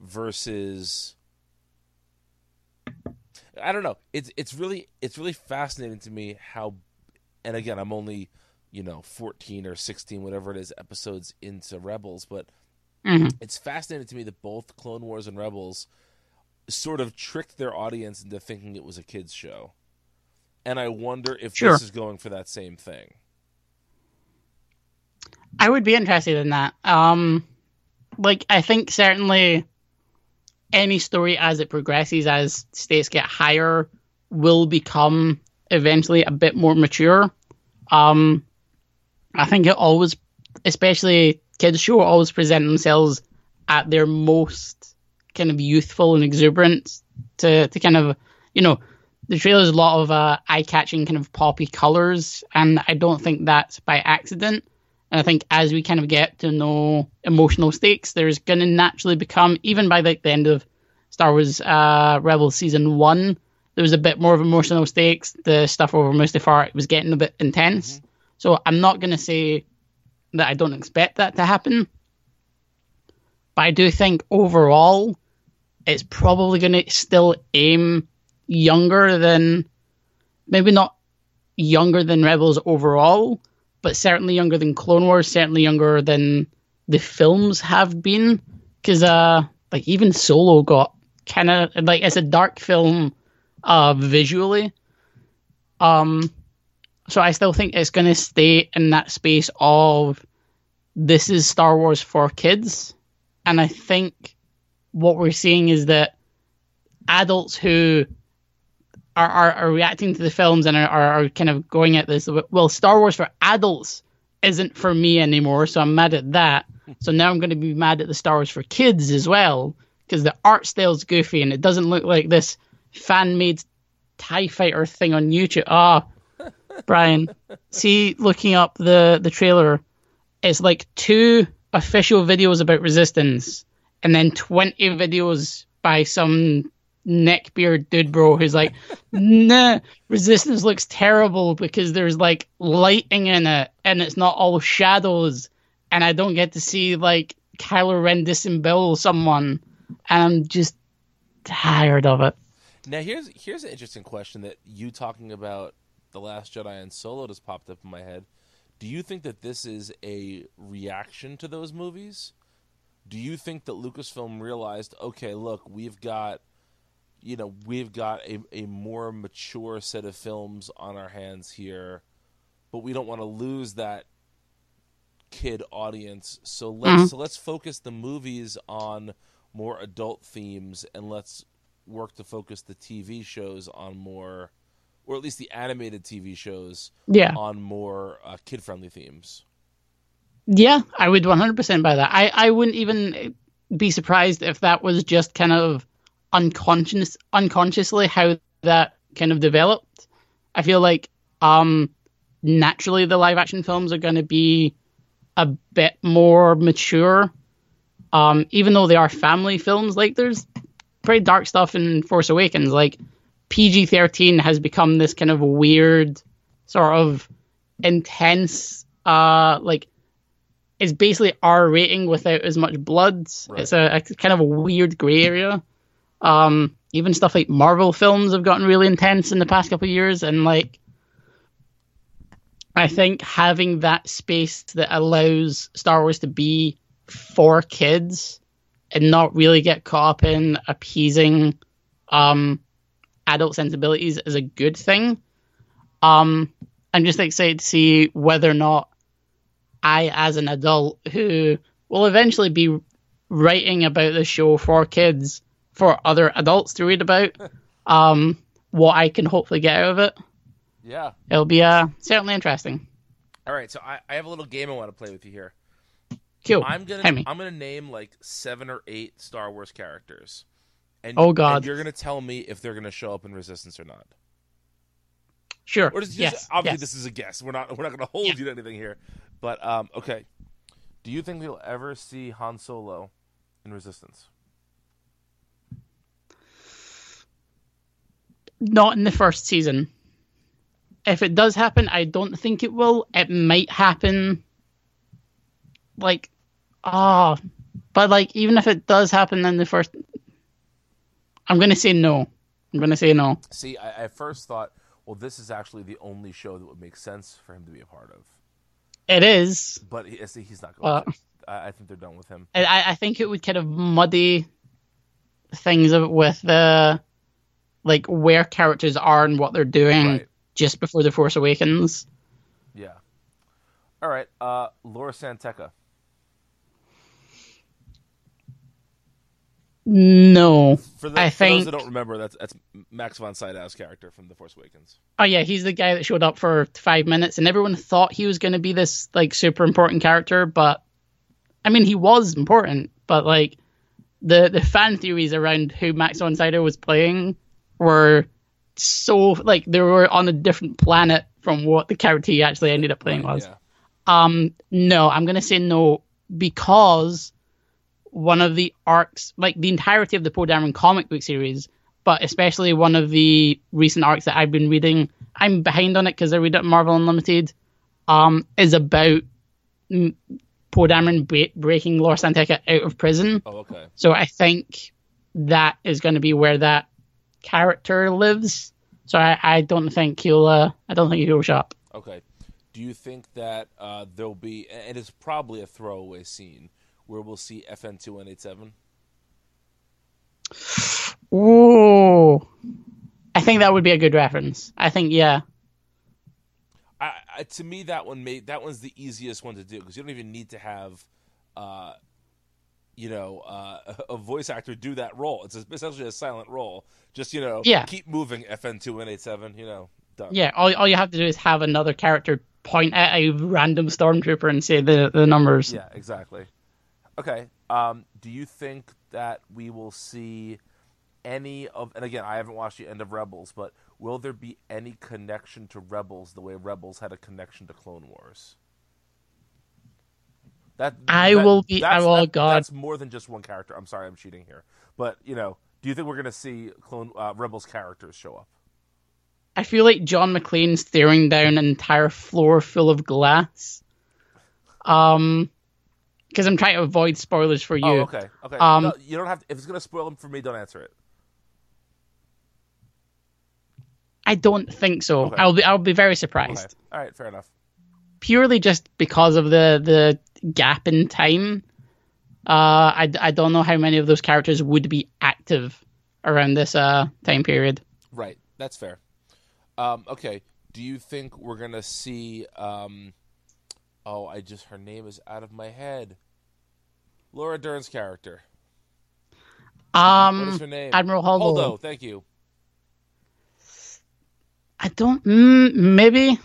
versus... I don't know. It's it's really it's really fascinating to me how, and again, I'm only, you know, fourteen or sixteen, whatever it is, episodes into Rebels, but mm-hmm. it's fascinating to me that both Clone Wars and Rebels sort of tricked their audience into thinking it was a kids' show, and I wonder if sure. this is going for that same thing. I would be interested in that. Um, like, I think certainly. Any story as it progresses, as stakes get higher, will become eventually a bit more mature. Um, I think it always, especially kids' show, always present themselves at their most kind of youthful and exuberant to, to kind of, you know, the trailer's a lot of uh, eye-catching kind of poppy colors, and I don't think that's by accident. And I think as we kind of get to know emotional stakes, there's going to naturally become, even by like the end of Star Wars uh, Rebels Season one, there was a bit more of emotional stakes. The stuff over Mustafar, it was getting a bit intense. Mm-hmm. So I'm not going to say that I don't expect that to happen. But I do think overall, it's probably going to still aim younger than, maybe not younger than Rebels overall, but certainly younger than Clone Wars, certainly younger than the films have been. Because, uh, like, even Solo got kind of, like, it's a dark film uh, visually. Um, so I still think it's going to stay in that space of this is Star Wars for kids. And I think what we're seeing is that adults who... Are, are are reacting to the films and are, are, are kind of going at this. Well, Star Wars for adults isn't for me anymore, so I'm mad at that. So now I'm going to be mad at the Star Wars for kids as well, because the art style's goofy and it doesn't look like this fan-made TIE fighter thing on YouTube. Ah, oh, Brian, see, looking up the, the trailer, it's like two official videos about Resistance and then twenty videos by some... neckbeard dude bro who's like, nah, Resistance looks terrible because there's like lighting in it and it's not all shadows and I don't get to see like Kylo Ren disembowel someone, and I'm just tired of it. Now here's here's an interesting question that you talking about The Last Jedi and Solo just popped up in my head. Do you think that this is a reaction to those movies? Do you think that Lucasfilm realized, okay, look, we've got, you know, we've got a, a more mature set of films on our hands here, but we don't want to lose that kid audience. So let's mm-hmm. so let's focus the movies on more adult themes, and let's work to focus the T V shows on more, or at least the animated T V shows yeah. on more uh, kid-friendly themes. Yeah, I would one hundred percent buy that. I, I wouldn't even be surprised if that was just kind of unconscious, unconsciously how that kind of developed. I feel like um, naturally the live-action films are going to be a bit more mature, um, even though they are family films. Like, there's pretty dark stuff in Force Awakens. Like, P G thirteen has become this kind of weird, sort of intense, uh, like, it's basically R rating without as much blood. Right. It's a, a kind of a weird gray area. Um, even stuff like Marvel films have gotten really intense in the past couple of years, and like, I think having that space that allows Star Wars to be for kids and not really get caught up in appeasing um, adult sensibilities is a good thing. Um, I'm just excited to see whether or not I, as an adult who will eventually be writing about the show for kids, for other adults to read about, um, what I can hopefully get out of it. Yeah. It'll be uh, certainly interesting. All right, so I, I have a little game I want to play with you here. Cool. I'm gonna Hemi. I'm gonna name like seven or eight Star Wars characters. And, oh God. And you're gonna tell me if they're gonna show up in Resistance or not. Sure. Or just, yes. just, obviously yes. This is a guess. We're not we're not gonna hold yeah. you to anything here. But um, okay. Do you think we'll ever see Han Solo in Resistance? Not in the first season. If it does happen, I don't think it will. It might happen, like, ah, oh, but like, even if it does happen in the first, I'm gonna say no. I'm gonna say no. See, I, I first thought, well, this is actually the only show that would make sense for him to be a part of. It is, but he, see, he's not going. Uh, to. I, I think they're done with him. I, I think it would kind of muddy things with the, like, where characters are and what they're doing. Right. Just before The Force Awakens. Yeah. All right. Uh, Laura Santeca. No. For, the, I for think... those that don't remember, that's, that's Max von Sydow's character from The Force Awakens. Oh, yeah. He's the guy that showed up for five minutes, and everyone thought he was going to be this, like, super important character, but... I mean, he was important, but, like, the, the fan theories around who Max von Sydow was playing were... so, like, they were on a different planet from what the character he actually ended up playing was. Yeah. Um, no, I'm going to say no, because one of the arcs, like the entirety of the Poe Dameron comic book series, but especially one of the recent arcs that I've been reading, I'm behind on it because I read it Marvel Unlimited, um, is about Poe Dameron ba- breaking Laura Santeca out of prison. Oh, okay. So I think that is going to be where that character lives, so I, I don't think he'll. Uh, I don't think he'll show up. Okay. Do you think that uh, there'll be? And it's probably a throwaway scene where we'll see F N two one eight seven. Ooh, I think that would be a good reference. I think yeah. I, I to me that one made that one's the easiest one to do because you don't even need to have, uh, you know, uh, a voice actor do that role. It's essentially a silent role. Just, you know, yeah. keep moving, F N two one eight seven, you know, done. Yeah, all all you have to do is have another character point at a random stormtrooper and say the, the numbers. Yeah, exactly. Okay, um, do you think that we will see any of, and again, I haven't watched the end of Rebels, but will there be any connection to Rebels the way Rebels had a connection to Clone Wars? That I that, will be, that's, oh that, God. That's more than just one character. I'm sorry, I'm cheating here. But, you know, do you think we're going to see clone uh, Rebels characters show up? I feel like John McClane's staring down an entire floor full of glass. Um, because I'm trying to avoid spoilers for you. Oh, okay, okay. Um, no, you don't have to, if it's going to spoil them for me, don't answer it. I don't think so. Okay. I'll be I'll be very surprised. Okay. All right, fair enough. Purely just because of the the gap in time. Uh, I, I don't know how many of those characters would be active around this uh, time period. Right, that's fair. Um, okay, do you think we're going to see... Um, oh, I just... Her name is out of my head. Laura Dern's character. Um, what is her name? Admiral Holdo. Holdo, thank you. I don't... Mm, maybe.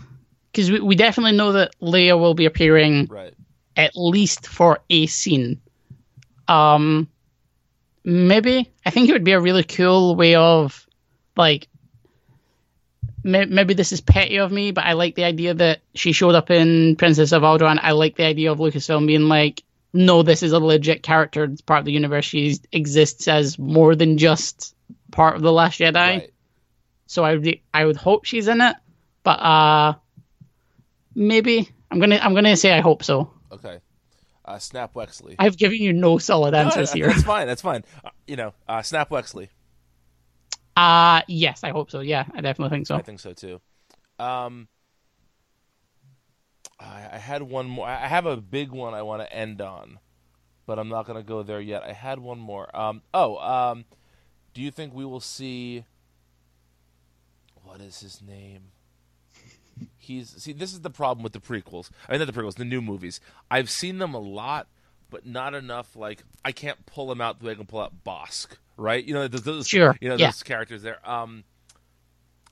Because we, we definitely know that Leia will be appearing right. at least for a scene. Um, maybe I think it would be a really cool way of, like, may- maybe this is petty of me, but I like the idea that she showed up in Princess of Alderaan. I like the idea of Lucasfilm being like, no, this is a legit character. It's part of the universe. She exists as more than just part of The Last Jedi. Right. So I would, I would hope she's in it, but uh, maybe I'm gonna, I'm gonna say I hope so. Okay. Uh, Snap Wexley. I've given you no solid answers no, here. That's fine. That's fine. Uh, you know, uh, Snap Wexley. Uh, yes, I hope so. Yeah, I definitely think so. I think so too. Um, I, I had one more. I have a big one I want to end on, but I'm not going to go there yet. I had one more. Um, oh, um, do you think we will see? What is his name? He's see. This is the problem with the prequels. I mean, not the prequels, the new movies. I've seen them a lot, but not enough. Like, I can't pull them out the way I can pull out Bosk, right? You know, those, those sure. You know, yeah. those characters there. Um,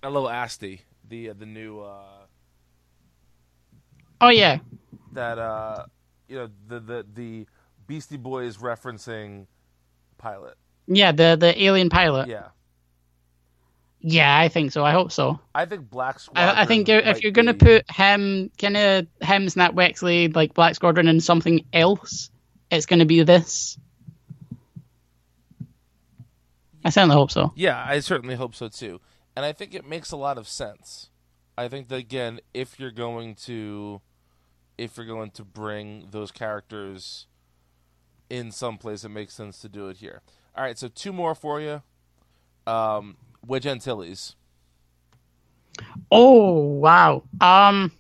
Elo Asti, the uh, the new. Uh, oh yeah. That uh, you know, the the the Beastie Boys referencing pilot. Yeah, the the alien pilot. Yeah. Yeah, I think so. I hope so. I think Black Squadron. I, I think if you're going to put him, kind of him, Snap Wexley, like Black Squadron, and something else, it's going to be this. I certainly hope so. Yeah, I certainly hope so too. And I think it makes a lot of sense. I think that, again, if you're going to, if you're going to bring those characters in someplace, it makes sense to do it here. All right, so two more for you. Um. Wedge Antilles. Oh, wow. Um,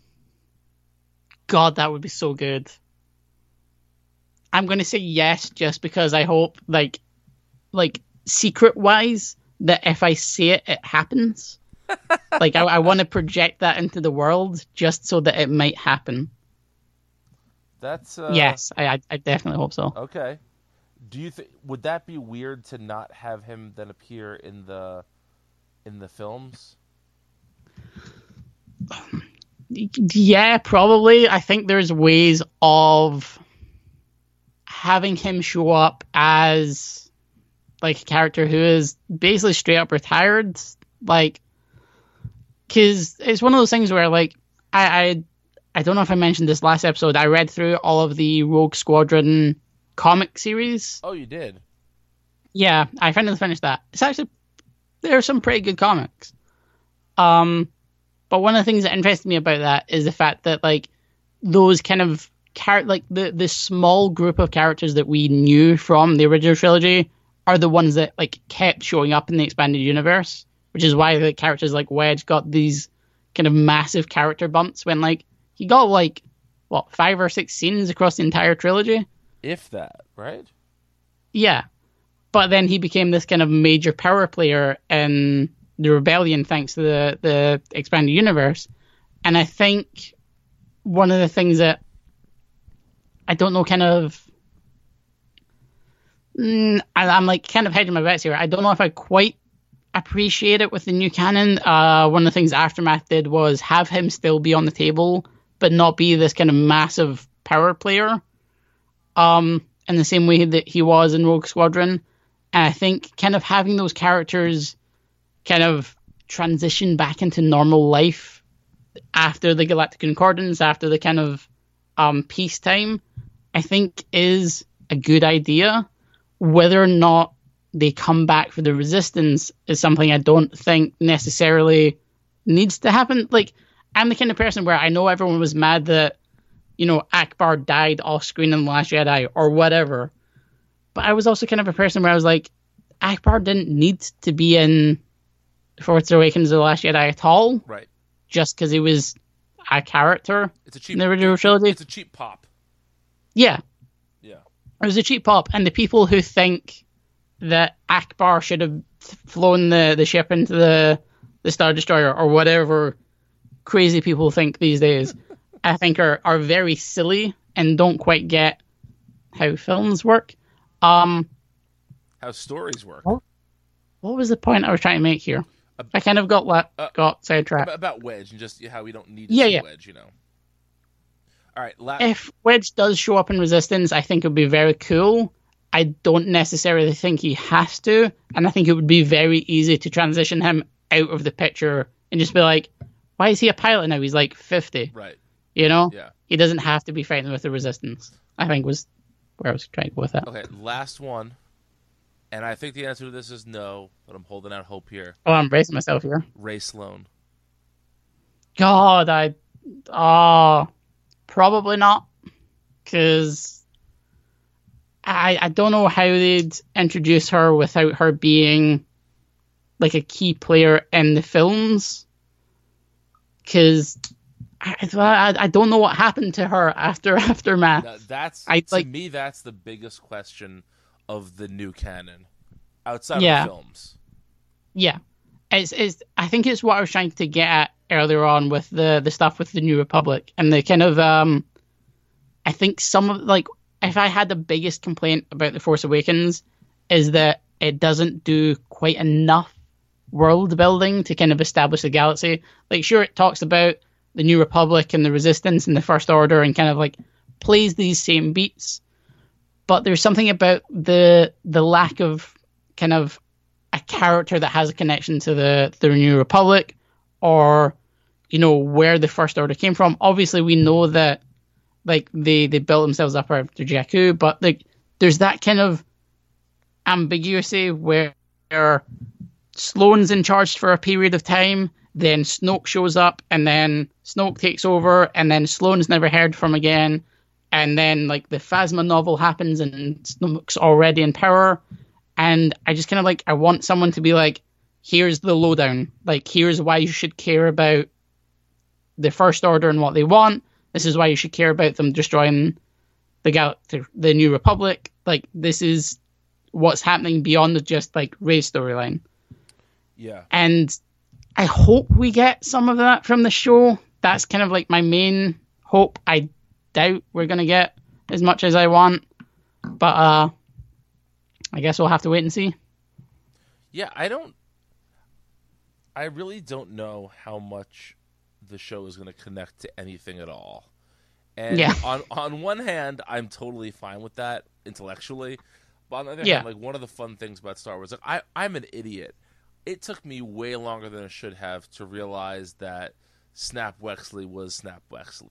God, that would be so good. I'm going to say yes, just because I hope, like, like secret-wise, that if I say it, it happens. Like, I, I want to project that into the world just so that it might happen. That's... Uh... Yes, I, I definitely hope so. Okay. Do you think... Would that be weird to not have him then appear in the... in the films? Yeah, probably. I think there's ways of having him show up as like a character who is basically straight up retired. Like, because it's one of those things where, like, I, I I don't know if I mentioned this last episode. I read through all of the Rogue Squadron comic series. Oh, you did? Yeah, I finally finished that. It's actually... There are some pretty good comics. Um, but one of the things that interested me about that is the fact that, like, those kind of char- like the, the small group of characters that we knew from the original trilogy are the ones that, like, kept showing up in the expanded universe, which is why the characters like Wedge got these kind of massive character bumps when, like, he got, like, what, five or six scenes across the entire trilogy? If that, right? Yeah. But then he became this kind of major power player in the Rebellion thanks to the, the expanded universe. And I think one of the things that, I don't know, kind of... I, I'm like kind of hedging my bets here. I don't know if I quite appreciate it with the new canon. Uh, one of the things Aftermath did was have him still be on the table, but not be this kind of massive power player. Um, in the same way that he was in Rogue Squadron. And I think kind of having those characters kind of transition back into normal life after the Galactic Concordance, after the kind of um, peacetime, I think is a good idea. Whether or not they come back for the Resistance is something I don't think necessarily needs to happen. Like, I'm the kind of person where I know everyone was mad that, you know, Akbar died off screen in The Last Jedi or whatever. But I was also kind of a person where I was like, Akbar didn't need to be in Force Awakens, The Last Jedi at all. Right. Just because it was a character it's a cheap, in the original trilogy. It's a cheap pop. Yeah. Yeah. It was a cheap pop. And the people who think that Akbar should have flown the, the ship into the, the Star Destroyer or whatever crazy people think these days, I think are, are very silly and don't quite get how films work. Um, how stories work. What, what was the point I was trying to make here? About, I kind of got what uh, got sidetracked. About, about Wedge and just how we don't need to yeah, see yeah. Wedge, you know. All right. La- if Wedge does show up in Resistance, I think it would be very cool. I don't necessarily think he has to, and I think it would be very easy to transition him out of the picture and just be like, why is he a pilot now? He's like fifty. Right. You know? Yeah. He doesn't have to be fighting with the Resistance, I think was where I was trying to go with that. Okay, last one. And I think the answer to this is no, but I'm holding out hope here. Oh, I'm bracing myself here. Ray Sloan. God, I... Oh, probably not. Because I, I don't know how they'd introduce her without her being like a key player in the films. Because... I, I don't know what happened to her after Aftermath. Now, that's I, to like, me, that's the biggest question of the new canon outside yeah. of films. Yeah, it's, it's I think it's what I was trying to get at earlier on with the, the stuff with the New Republic and the kind of um. I think some of like if I had the biggest complaint about The Force Awakens is that it doesn't do quite enough world building to kind of establish the galaxy. Like, sure, it talks about the New Republic and the Resistance and the First Order and kind of like plays these same beats. But there's something about the the lack of kind of a character that has a connection to the, the New Republic or, you know, where the First Order came from. Obviously, we know that like they, they built themselves up after Jakku, but like there's that kind of ambiguity where Sloan's in charge for a period of time, then Snoke shows up, and then Snoke takes over, and then Sloan's never heard from again, and then like the Phasma novel happens, and Snoke's already in power, and I just kind of like I want someone to be like, here's the lowdown, like here's why you should care about the First Order and what they want. This is why you should care about them destroying the gal- the New Republic. Like this is what's happening beyond the just like Rey's storyline. Yeah, and I hope we get some of that from the show. That's kind of like my main hope. I doubt we're going to get as much as I want. But uh, I guess we'll have to wait and see. Yeah, I don't... I really don't know how much the show is going to connect to anything at all. And yeah. on, on one hand, I'm totally fine with that intellectually. But on the other yeah. hand, like one of the fun things about Star Wars, like I, I'm an idiot. It took me way longer than it should have to realize that Snap Wexley was Snap Wexley.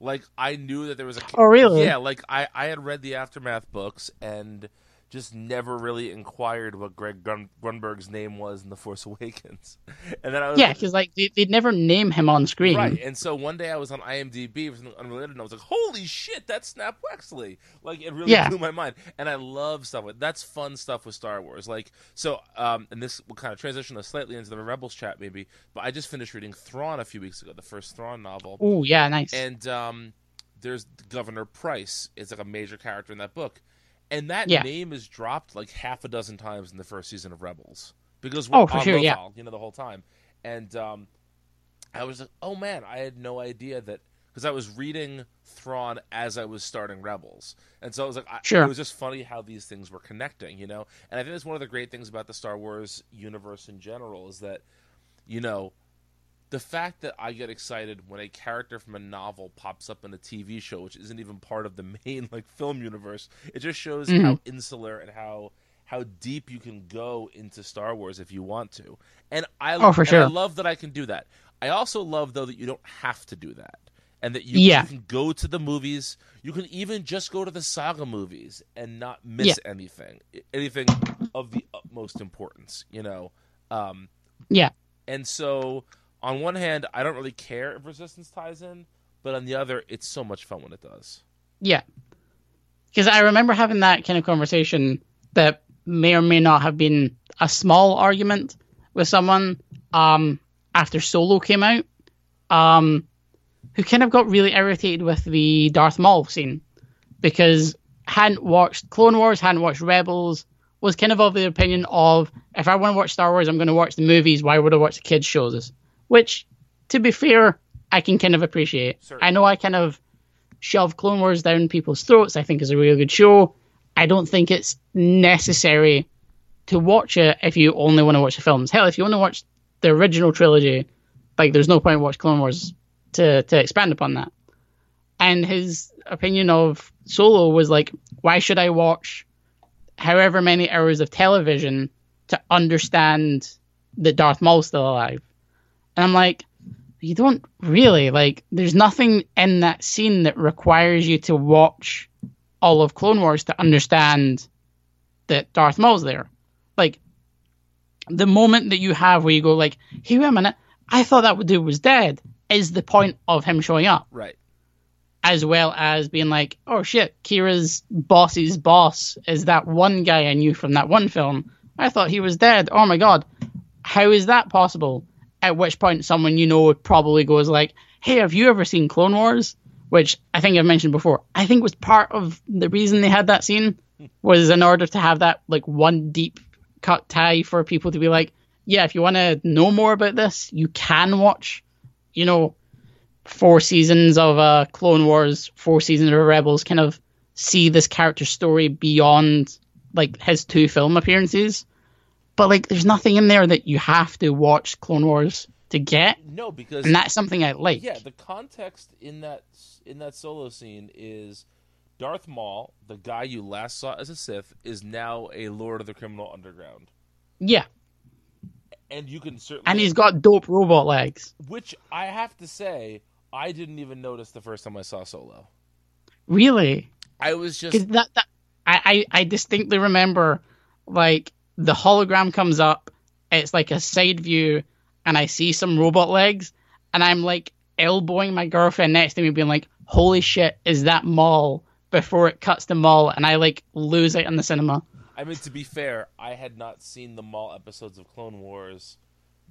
Like, I knew that there was a... Oh, really? Yeah, like, I, I had read the Aftermath books and just never really inquired what Greg Grun- Grunberg's name was in The Force Awakens. And then I was Yeah, because, like, like, they'd never name him on screen. Right, and so one day I was on IMDb for something unrelated, and I was like, holy shit, that's Snap Wexley! Like, it really yeah. blew my mind. And I love stuff. That's fun stuff with Star Wars. Like, so, um, and this will kind of transition us slightly into the Rebels chat, maybe, but I just finished reading Thrawn a few weeks ago, the first Thrawn novel. Oh, yeah, nice. And um, there's Governor Price. It's, like, a major character in that book. And that yeah. name is dropped like half a dozen times in the first season of Rebels because we're oh, for on sure, Lothal, yeah. you know, the whole time. And um, I was like, oh man, I had no idea that because I was reading Thrawn as I was starting Rebels, and so I was like, I, sure. it was just funny how these things were connecting, you know. And I think that's one of the great things about the Star Wars universe in general is that, you know, the fact that I get excited when a character from a novel pops up in a T V show, which isn't even part of the main like film universe, it just shows mm-hmm. how insular and how how deep you can go into Star Wars if you want to. And I, oh, for and sure. I love that I can do that. I also love, though, that you don't have to do that and that you, yeah. you can go to the movies. You can even just go to the saga movies and not miss yeah. anything, anything of the utmost importance, you know? Um, yeah. And so... on one hand, I don't really care if Resistance ties in, but on the other, it's so much fun when it does. Yeah. Because I remember having that kind of conversation that may or may not have been a small argument, with someone um, after Solo came out um, who kind of got really irritated with the Darth Maul scene because hadn't watched Clone Wars, hadn't watched Rebels, was kind of of the opinion of, if I want to watch Star Wars, I'm going to watch the movies. Why would I watch the kids' shows? Which, to be fair, I can kind of appreciate. Certainly. I know I kind of shove Clone Wars down people's throats. I think it's a really good show. I don't think it's necessary to watch it if you only want to watch the films. Hell, if you want to watch the original trilogy, like, there's no point in watch Clone Wars to, to expand upon that. And his opinion of Solo was like, why should I watch however many hours of television to understand that Darth Maul's still alive? And I'm like, you don't really, like, there's nothing in that scene that requires you to watch all of Clone Wars to understand that Darth Maul's there. Like, the moment that you have where you go like, hey, wait a minute, I thought that dude was dead, is the point of him showing up. Right. As well as being like, oh shit, Kira's boss's boss is that one guy I knew from that one film. I thought he was dead. Oh my god. How is that possible? At which point someone you know probably goes like, hey, have you ever seen Clone Wars? Which I think I've mentioned before. I think was part of the reason they had that scene was in order to have that like one deep cut tie for people to be like, yeah, if you want to know more about this, you can watch, you know, four seasons of uh, Clone Wars, four seasons of Rebels, kind of see this character story beyond like his two film appearances. But like, there's nothing in there that you have to watch Clone Wars to get. No, because and that's something I like. Yeah, the context in that in that Solo scene is Darth Maul, the guy you last saw as a Sith, is now a Lord of the Criminal Underground. Yeah, and you can certainly and he's got dope robot legs, which I have to say I didn't even notice the first time I saw Solo. Really, I was just that, that I, I I distinctly remember like. The hologram comes up, it's like a side view, and I see some robot legs, and I'm like elbowing my girlfriend next to me being like, holy shit, is that Maul? Before it cuts to Maul, and I like lose it in the cinema. I mean, to be fair, I had not seen the Maul episodes of Clone Wars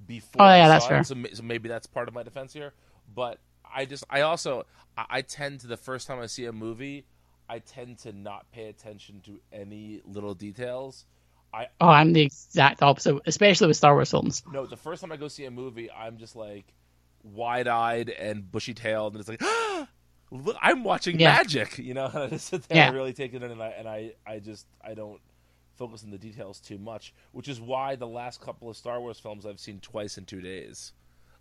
before. Oh yeah, that's fair. So, so maybe that's part of my defense here, but I just, I also, I, I tend to, the first time I see a movie, I tend to not pay attention to any little details. I, oh, I'm the exact opposite, especially with Star Wars films. No, the first time I go see a movie, I'm just like wide-eyed and bushy-tailed, and it's like, ah, look, I'm watching yeah. magic, you know. And I just sit there yeah. and really take it in, and I and I, I just I don't focus on the details too much, which is why the last couple of Star Wars films I've seen twice in two days,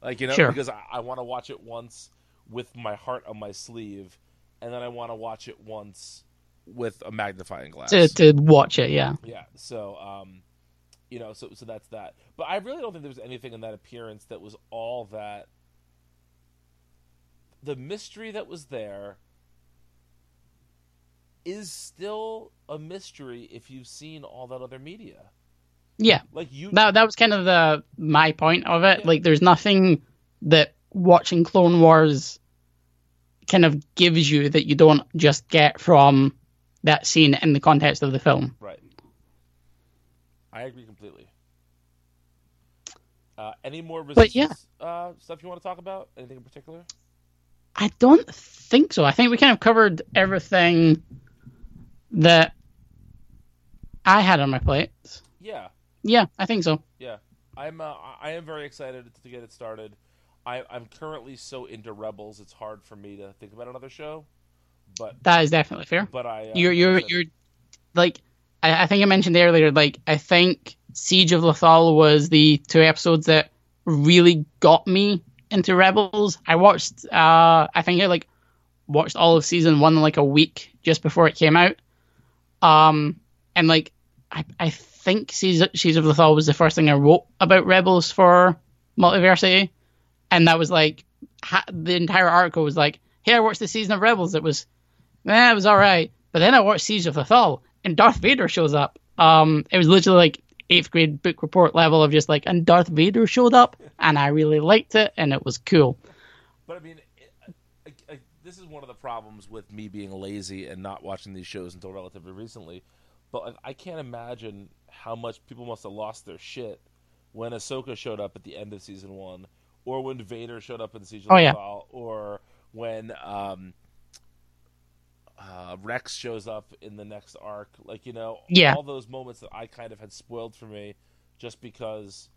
like you know, sure. because I, I want to watch it once with my heart on my sleeve, and then I want to watch it once. With a magnifying glass to, to watch it, yeah, yeah. So, um, you know, so so that's that. But I really don't think there was anything in that appearance that was all that. The mystery that was there is still a mystery if you've seen all that other media. Yeah, like you. That that was kind of the my point of it. Yeah. Like, there's nothing that watching Clone Wars kind of gives you that you don't just get from. That scene in the context of the film. Right. I agree completely. Uh, any more Resistance yeah. uh, stuff you want to talk about? Anything in particular? I don't think so. I think we kind of covered everything that I had on my plate. Yeah. Yeah, I think so. Yeah. I'm. Uh, I am very excited to get it started. I, I'm currently so into Rebels, it's hard for me to think about another show. But that is definitely fair. But I, uh, you're, you're, you're, like, I, I think I mentioned earlier. Like, I think Siege of Lothal was the two episodes that really got me into Rebels. I watched, uh, I think I like watched all of season one in like a week just before it came out. Um, and like, I, I think Siege of Lothal was the first thing I wrote about Rebels for Multiversity, and that was like ha- the entire article was like, hey, I watched the season of Rebels. It was. Eh, it was all right. But then I watched Siege of Lothal, and Darth Vader shows up. Um, it was literally like eighth grade book report level of just like, and Darth Vader showed up, and I really liked it, and it was cool. But I mean, it, I, I, this is one of the problems with me being lazy and not watching these shows until relatively recently. But I can't imagine how much people must have lost their shit when Ahsoka showed up at the end of season one, or when Vader showed up in Siege of Lothal, oh, yeah. or when um, uh, Rex shows up in the next arc. Like, you know, yeah. all those moments that I kind of had spoiled for me just because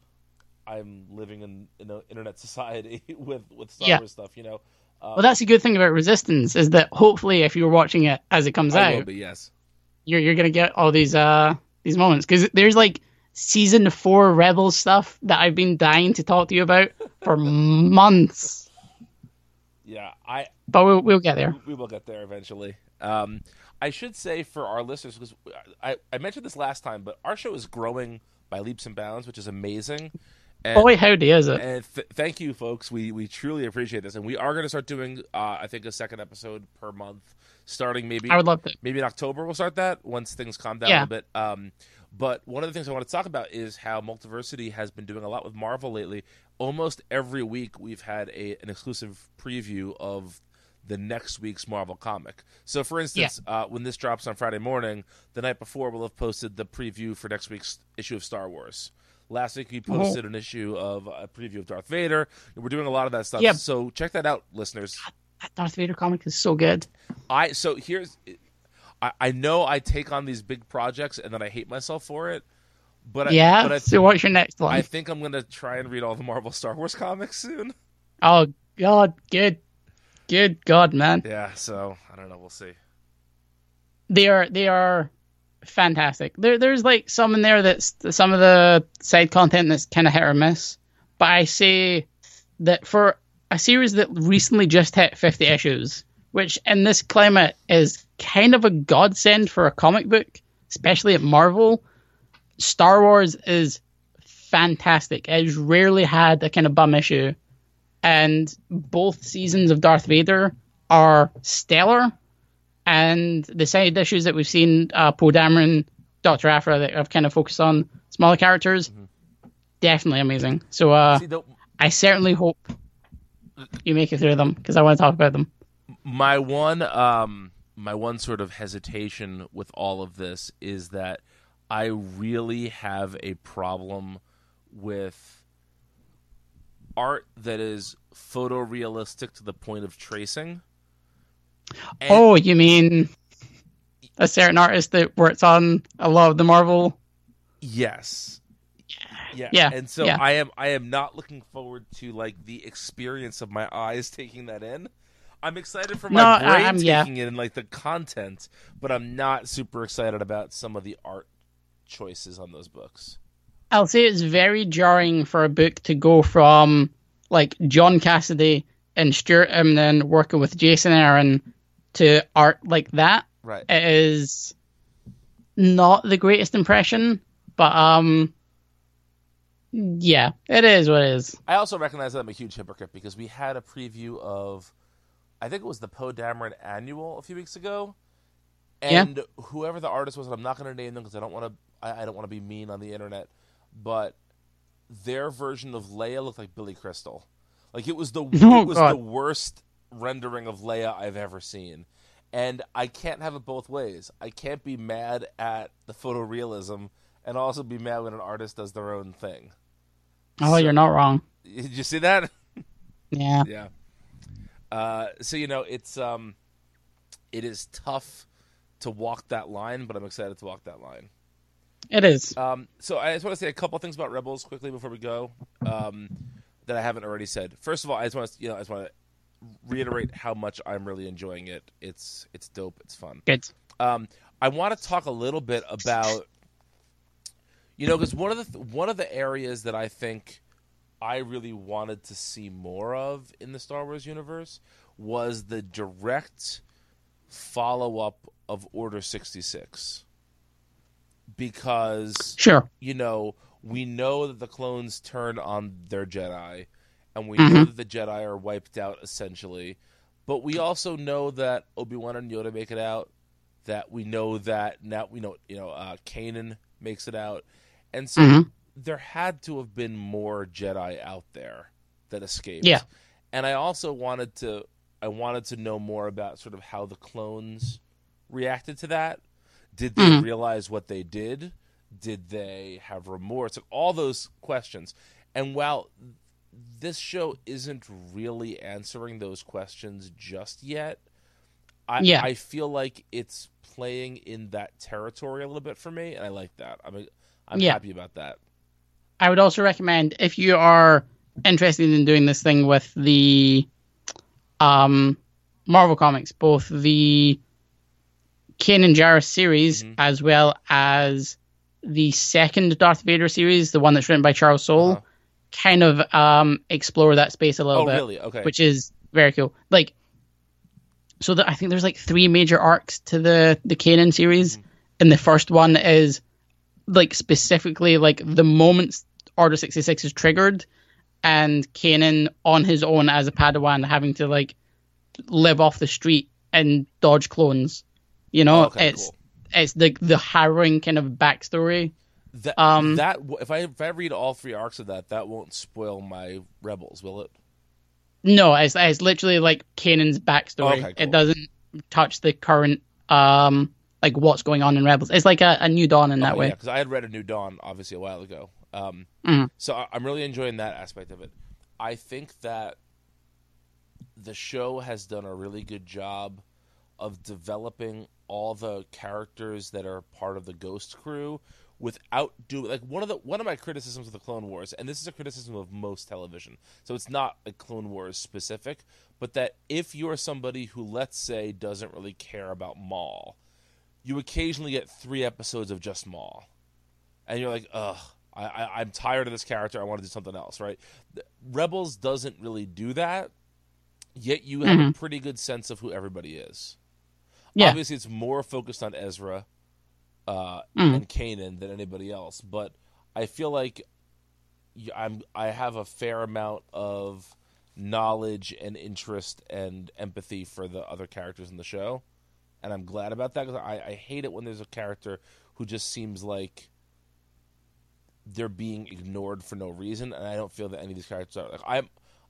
I'm living in, in an internet society with, with Star yeah. Wars stuff, you know. Um, well, that's a good thing about Resistance, is that hopefully if you're watching it as it comes I out, will be, yes. you're you're going to get all these uh these moments. Because there's like season four Rebels stuff that I've been dying to talk to you about for months. Yeah, I. But we'll, we'll get there. We will get there eventually. Um, I should say for our listeners, because I, I mentioned this last time, but our show is growing by leaps and bounds, which is amazing. And, boy, howdy, is it? And th- thank you, folks. We we truly appreciate this, and we are going to start doing, uh, I think, a second episode per month, starting maybe. I would love to. Maybe in October we'll start that once things calm down yeah. a bit. Um, but one of the things I want to talk about is how Multiversity has been doing a lot with Marvel lately. Almost every week we've had a an exclusive preview of the next week's Marvel comic. So, for instance, yeah. uh, when this drops on Friday morning, the night before we'll have posted the preview for next week's issue of Star Wars. Last week we posted an issue of a preview of Darth Vader. We're doing a lot of that stuff, yeah. so check that out, listeners. God, that Darth Vader comic is so good. I so here's, I, I know I take on these big projects and then I hate myself for it. But yeah, I, but I think, so what's your next one? I think I'm gonna try and read all the Marvel Star Wars comics soon. Oh God, good, good God, man. Yeah, so I don't know. We'll see. They are. They are. Fantastic. There, there's like some in there that's some of the side content that's kind of hit or miss. But I say that for a series that recently just hit fifty issues, which in this climate is kind of a godsend for a comic book, especially at Marvel, Star Wars is fantastic. It has rarely had a kind of bum issue. And both seasons of Darth Vader are stellar. And the side issues that we've seen, uh, Poe Dameron, Doctor Aphra, that I've kind of focused on smaller characters, mm-hmm. definitely amazing. So uh, See, the, I certainly hope you make it through them because I want to talk about them. My one, um, my one sort of hesitation with all of this is that I really have a problem with art that is photorealistic to the point of tracing. And oh, you mean a certain artist that works on a lot of the Marvel? Yes. Yeah. yeah. And so yeah. I am I am not looking forward to like the experience of my eyes taking that in. I'm excited for my no, brain I'm, taking yeah. it in like the content, but I'm not super excited about some of the art choices on those books. I'll say it's very jarring for a book to go from like John Cassaday and Stuart and then working with Jason Aaron to art like that. Right. It is not the greatest impression, but um, yeah, it is what it is. I also recognize that I'm a huge hypocrite because we had a preview of, I think it was the Poe Dameron annual a few weeks ago, and yeah. whoever the artist was, and I'm not going to name them because I don't want to. I, I don't want to be mean on the internet, but their version of Leia looked like Billy Crystal. Like, it was the oh, it was God. the worst rendering of Leia I've ever seen. And I can't have it both ways. I can't be mad at the photorealism and also be mad when an artist does their own thing. Oh, so, you're not wrong. Did you see that? Yeah. yeah. Uh, so, you know, it's um, it is tough to walk that line, but I'm excited to walk that line. It is. Um, so I just want to say a couple things about Rebels quickly before we go. Um that I haven't already said. First of all, I just want to, you know, I just want to reiterate how much I'm really enjoying it. It's it's dope. It's fun. Good. Um, I want to talk a little bit about, you know, because one of the one of the areas that I think I really wanted to see more of in the Star Wars universe was the direct follow up of Order sixty-six, because sure, you know. We know that the clones turn on their Jedi, and we mm-hmm. know that the Jedi are wiped out, essentially. But we also know that Obi-Wan and Yoda make it out, that we know that now we know, you know, uh, Kanan makes it out. And so mm-hmm. there had to have been more Jedi out there that escaped. Yeah. And I also wanted to, I wanted to know more about sort of how the clones reacted to that. Did they mm-hmm. realize what they did? Did they have remorse? And all those questions. And while this show isn't really answering those questions just yet, I, yeah. I feel like it's playing in that territory a little bit for me, and I like that. I'm I'm yeah. happy about that. I would also recommend, if you are interested in doing this thing with the um, Marvel Comics, both the Kanan and Jarrus series mm-hmm. as well as the second Darth Vader series, the one that's written by Charles Soule, uh-huh. kind of um, explore that space a little oh, bit. Oh, really? Okay. Which is very cool. Like, so that I think there's like three major arcs to the, the Kanan series. Mm-hmm. And the first one is like specifically like the moments Order sixty-six is triggered and Kanan on his own as a Padawan having to like live off the street and dodge clones. You know, oh, okay, it's cool. It's the the harrowing kind of backstory. That, um, that if I if I read all three arcs of that, that won't spoil my Rebels, will it? No, it's it's literally like Kanan's backstory. Okay, cool. It doesn't touch the current um like what's going on in Rebels. It's like a, a New Dawn in that oh, way. Yeah, because I had read A New Dawn obviously a while ago. Um, mm. So I'm really enjoying that aspect of it. I think that the show has done a really good job of developing all the characters that are part of the Ghost crew without doing like one of the one of my criticisms of the Clone Wars, and this is a criticism of most television, so it's not a Clone Wars specific, but that if you're somebody who, let's say, doesn't really care about Maul, you occasionally get three episodes of just Maul, and you're like, ugh, I, I, I'm tired of this character. I want to do something else, right? Rebels doesn't really do that, yet you have mm-hmm. a pretty good sense of who everybody is. Yeah. Obviously, it's more focused on Ezra uh, mm. and Kanan than anybody else, but I feel like I'm I have a fair amount of knowledge and interest and empathy for the other characters in the show, and I'm glad about that because I, I hate it when there's a character who just seems like they're being ignored for no reason, and I don't feel that any of these characters are. Like, I'm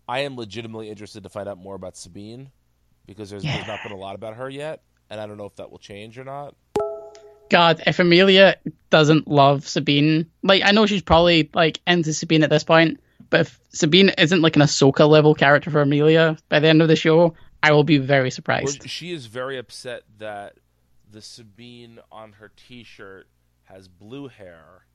I am legitimately interested to find out more about Sabine because there's, yeah. there's not been a lot about her yet. And I don't know if that will change or not. God, if Amelia doesn't love Sabine, like, I know she's probably like into Sabine at this point, but if Sabine isn't like an Ahsoka level character for Amelia by the end of the show, I will be very surprised. Well, she is very upset that the Sabine on her T-shirt has blue hair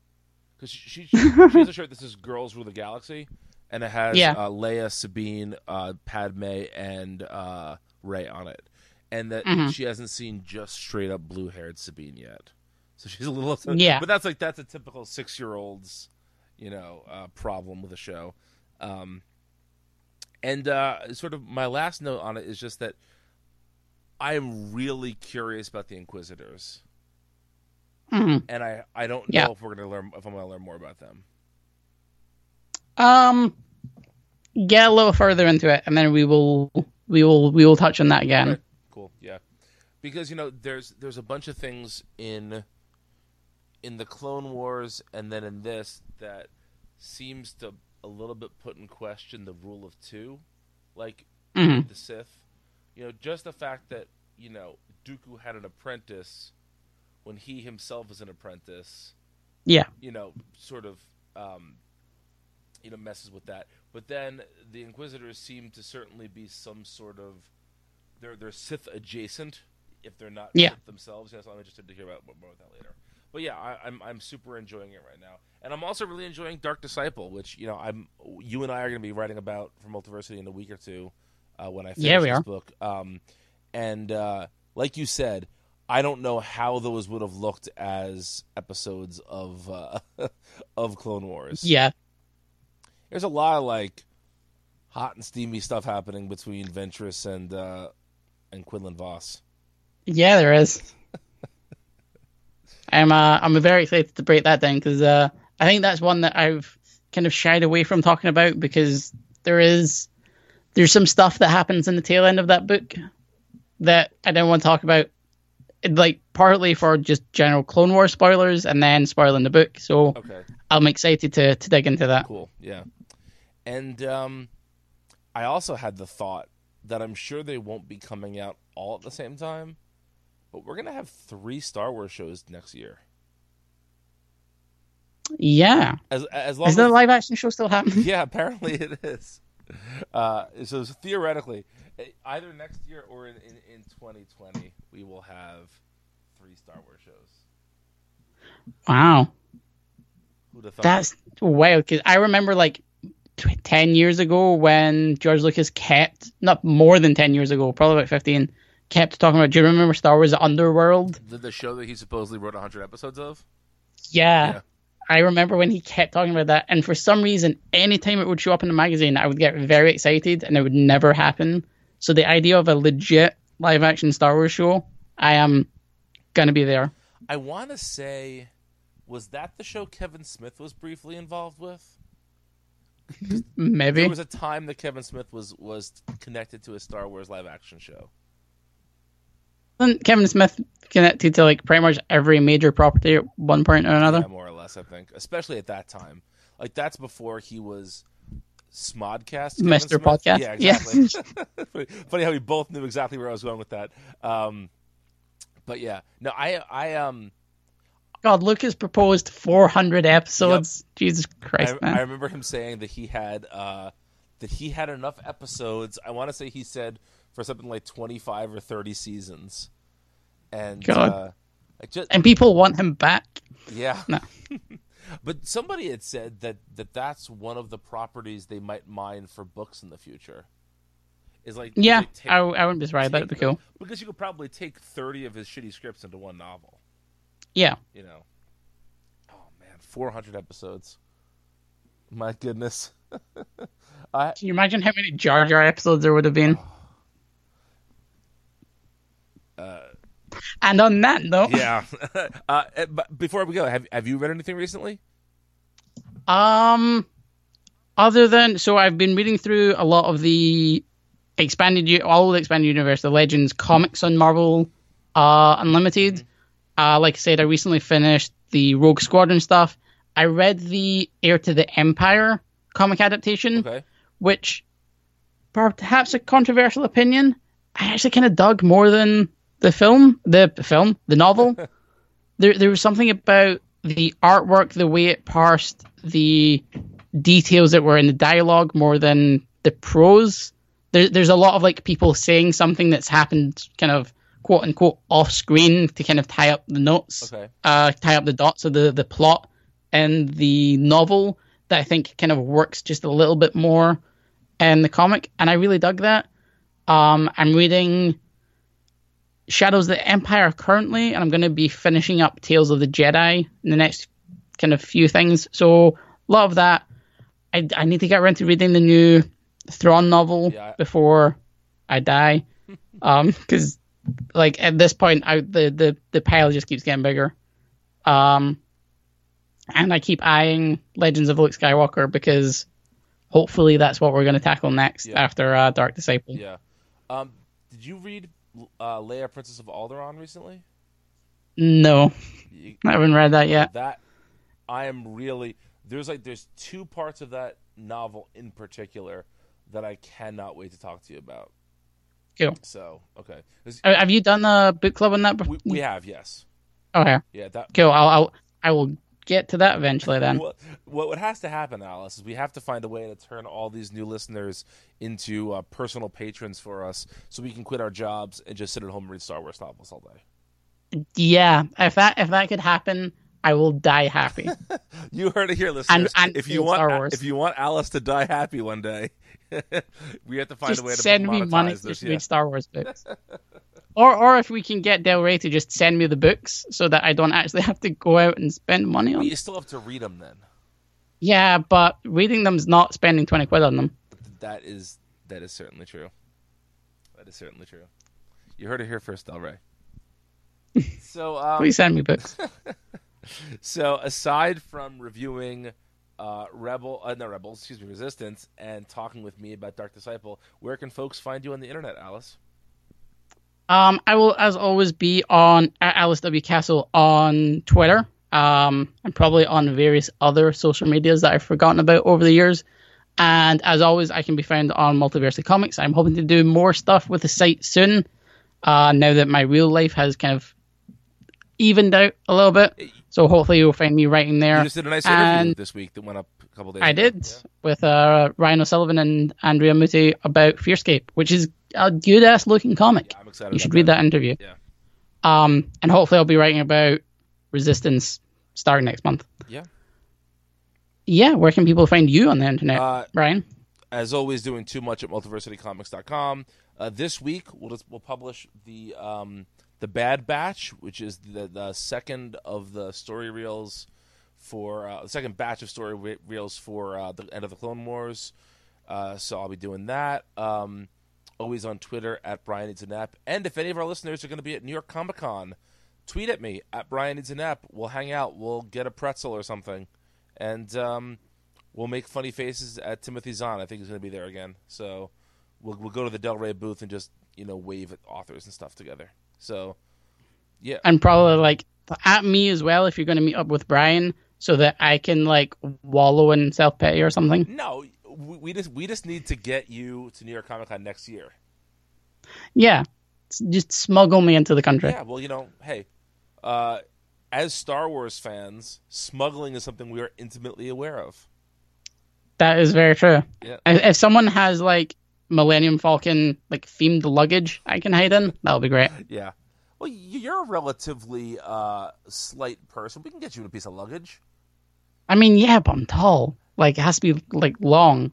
because she, she, she has a shirt that says "Girls Rule the Galaxy," and it has yeah. uh, Leia, Sabine, uh, Padme, and uh, Rey on it. And that mm-hmm. she hasn't seen just straight up blue haired Sabine yet, so she's a little upset. Yeah, but that's like that's a typical six year old's, you know, uh, problem with the show. Um, and uh, sort of my last note on it is just that I am really curious about the Inquisitors, mm-hmm. and I, I don't know yeah. if we're gonna learn if I'm gonna learn more about them. Um, get a little further into it, and then we will we will we will touch on that again. Okay. Cool. Yeah, because you know there's there's a bunch of things in in the Clone Wars and then in this that seems to a little bit put in question the rule of two, like mm-hmm. the Sith. You know, just the fact that you know Dooku had an apprentice when he himself was an apprentice. Yeah. You know, sort of um, you know messes with that. But then the Inquisitors seem to certainly be some sort of They're they're Sith adjacent, if they're not yeah. Sith themselves. Yeah, so I'm interested to hear about more of that later. But yeah, I, I'm I'm super enjoying it right now, and I'm also really enjoying Dark Disciple, which you know I'm you and I are going to be writing about for Multiversity in a week or two uh, when I finish yeah, we this are. book. Um, and uh, like you said, I don't know how those would have looked as episodes of uh, of Clone Wars. Yeah, there's a lot of like hot and steamy stuff happening between Ventress and. Uh, And Quinlan Voss. Yeah, there is. I'm uh, I'm very excited to break that down because uh, I think that's one that I've kind of shied away from talking about because there is there's some stuff that happens in the tail end of that book that I don't want to talk about, like partly for just general Clone Wars spoilers and then spoiling the book. So okay. I'm excited to to dig into that. Cool. Yeah, and um, I also had the thought that I'm sure they won't be coming out all at the same time, but we're going to have three Star Wars shows next year. Yeah. As, as long is as, the live action show still happening? Yeah, apparently it is. Uh, so theoretically, either next year or in, in, in twenty twenty, we will have three Star Wars shows. Wow. Who'd have thought? That's wild, because I remember like ten years ago when George Lucas kept, not more than ten years ago, probably about fifteen, kept talking about, do you remember Star Wars Underworld? The, the show that he supposedly wrote one hundred episodes of? Yeah. Yeah. I remember when he kept talking about that, and for some reason, anytime it would show up in the magazine, I would get very excited, and it would never happen. So the idea of a legit live-action Star Wars show, I am going to be there. I want to say, was that the show Kevin Smith was briefly involved with? Maybe. There was a time that Kevin Smith was, was connected to a Star Wars live-action show. Wasn't Kevin Smith connected to like pretty much every major property at one point or another? Yeah, more or less, I think. Especially at that time. Like, that's before he was Smodcast. Kevin Mister Smith. Podcast. Yeah, exactly. Yeah. funny, funny how we both knew exactly where I was going with that. Um, but yeah. No, I... I um. God, Lucas proposed four hundred episodes. Yep. Jesus Christ, I, man. I remember him saying that he had, uh, that he had enough episodes. I want to say he said... for something like twenty-five or thirty seasons, and God. Uh, like just, and people want him back. Yeah, no. But somebody had said that, that that's one of the properties they might mine for books in the future. Is like yeah, like take, I, I wouldn't be surprised. That'd be cool because you could probably take thirty of his shitty scripts into one novel. Yeah, you know. Oh man, four hundred episodes. My goodness. I, Can you imagine how many Jar Jar episodes there would have been? Uh, and on that note, yeah. uh, but before we go, have have you read anything recently? Um, other than so, I've been reading through a lot of the expanded, all the expanded universe, the Legends comics on Marvel uh, Unlimited. Mm-hmm. Uh, like I said, I recently finished the Rogue Squadron stuff. I read the Heir to the Empire comic adaptation, okay. Which perhaps a controversial opinion. I actually kind of dug more than the film, the film, the novel. there there was something about the artwork, the way it parsed the details that were in the dialogue more than the prose. There, there's a lot of like people saying something that's happened kind of quote unquote off screen to kind of tie up the notes, okay. uh, tie up the dots of the, the plot and the novel that I think kind of works just a little bit more in the comic. And I really dug that. Um, I'm reading Shadows of the Empire currently, and I'm going to be finishing up Tales of the Jedi in the next kind of few things. So, love that. I, I need to get around to reading the new Thrawn novel yeah. before I die. Um, because, like, at this point, I, the, the, the pile just keeps getting bigger. Um, and I keep eyeing Legends of Luke Skywalker because hopefully that's what we're going to tackle next yeah. after uh, Dark Disciple. Yeah. Um, did you read uh, Leia, Princess of Alderaan recently? No, you, I haven't read that yet. That I am really there's like there's two parts of that novel in particular that I cannot wait to talk to you about. Cool. So okay, have you done a book club on that before? We, we have, yes. Okay. Yeah. That. Cool. I'll, I'll I will get to that eventually. Then what, what has to happen, Alice, is we have to find a way to turn all these new listeners into uh, personal patrons for us, so we can quit our jobs and just sit at home and read Star Wars novels all day. Yeah, if that if that could happen, I will die happy. You heard it here, listeners. And, and if you want Star Wars. if you want Alice to die happy one day, we have to find just a way to send me money to yeah. read Star Wars books. Or or if we can get Del Rey to just send me the books so that I don't actually have to go out and spend money on them. You still have to read them then. Yeah, but reading them's not spending twenty quid on them. That is that is certainly true. That is certainly true. You heard it here first, Del Rey. So, um, please send me books. So aside from reviewing uh, Rebel, uh, no, Rebels, excuse me, Resistance, and talking with me about Dark Disciple, where can folks find you on the internet, Alice? Um, I will, as always, be on Alice W. Castle on Twitter, um, and probably on various other social medias that I've forgotten about over the years. And as always, I can be found on Multiversity Comics. I'm hoping to do more stuff with the site soon, uh, now that my real life has kind of evened out a little bit. So hopefully you'll find me right in there. You just did a nice and interview this week that went up a couple days I ago. I did, yeah. with uh, Ryan O'Sullivan and Andrea Muti about Fearscape, which is a good-ass looking comic. Yeah, I'm excited you should read that, that interview. Yeah. Um, and hopefully I'll be writing about Resistance starting next month. Yeah. Yeah, where can people find you on the internet, uh, Brian? As always, doing too much at multiversity comics dot com. Uh, this week, we'll, just, we'll publish the um, the Bad Batch, which is the, the second of the story reels for uh, the second batch of story re- reels for uh, the end of the Clone Wars. Uh, so I'll be doing that. Um, always on Twitter at Brian Needs a Nap. And if any of our listeners are going to be at New York Comic Con, tweet at me at Brian Needs a Nap. We'll hang out. We'll get a pretzel or something. And um, we'll make funny faces at Timothy Zahn. I think he's going to be there again. So we'll we'll go to the Del Rey booth and just, you know, wave at authors and stuff together. So, yeah. And probably, like, at me as well if you're going to meet up with Brian so that I can, like, wallow in self-pity or something. No, we, we just we just need to get you to New York Comic Con next year. Yeah. Just smuggle me into the country. Yeah, well, you know, hey, uh... as Star Wars fans, smuggling is something we are intimately aware of. That is very true. Yeah. If someone has, like, Millennium Falcon, like, themed luggage I can hide in, that'll be great. Yeah. Well, you're a relatively uh, slight person. We can get you a piece of luggage. I mean, yeah, but I'm tall. Like, it has to be, like, long.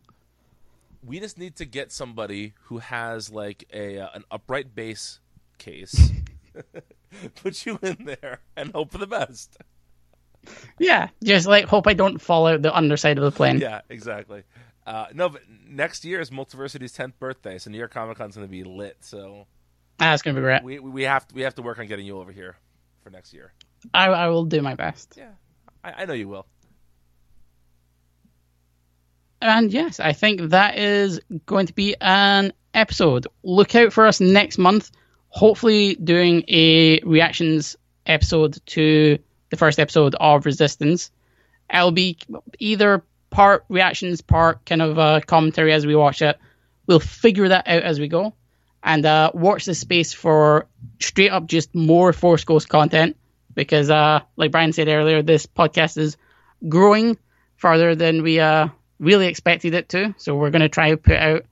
We just need to get somebody who has, like, a uh, an upright base case. Put you in there and hope for the best. Yeah, just like hope I don't fall out the underside of the plane. Yeah, exactly. Uh, no, but next year is Multiversity's tenth birthday, so New York Comic Con's going to be lit. So that's ah, going to be great. We, we we have to we have to work on getting you over here for next year. I I will do my best. Yeah, I, I know you will. And yes, I think that is going to be an episode. Look out for us next month. Hopefully doing a reactions episode to the first episode of Resistance. It'll be either part reactions, part kind of uh, commentary as we watch it. We'll figure that out as we go. And uh, watch this space for straight up just more Force Ghost content. Because uh, like Brian said earlier, this podcast is growing farther than we uh, really expected it to. So we're going to try to put out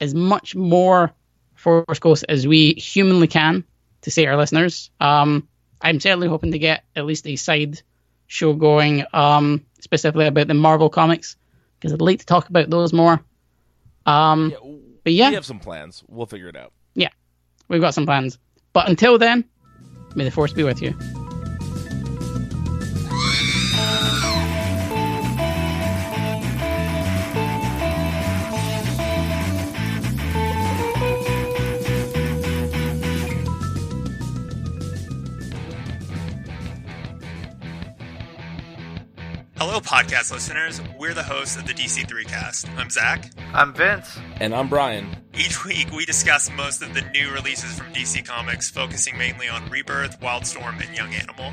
as much more Force Ghost as we humanly can to say to our listeners. Um, I'm certainly hoping to get at least a side show going, um, specifically about the Marvel comics, because I'd like to talk about those more. Um, yeah, but yeah, we have some plans. We'll figure it out. Yeah, we've got some plans. But until then, may the Force be with you. Hello, podcast listeners. We're the hosts of the D C three cast. I'm Zach. I'm Vince. And I'm Brian. Each week, we discuss most of the new releases from D C Comics, focusing mainly on Rebirth, Wildstorm, and Young Animal.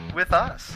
with us.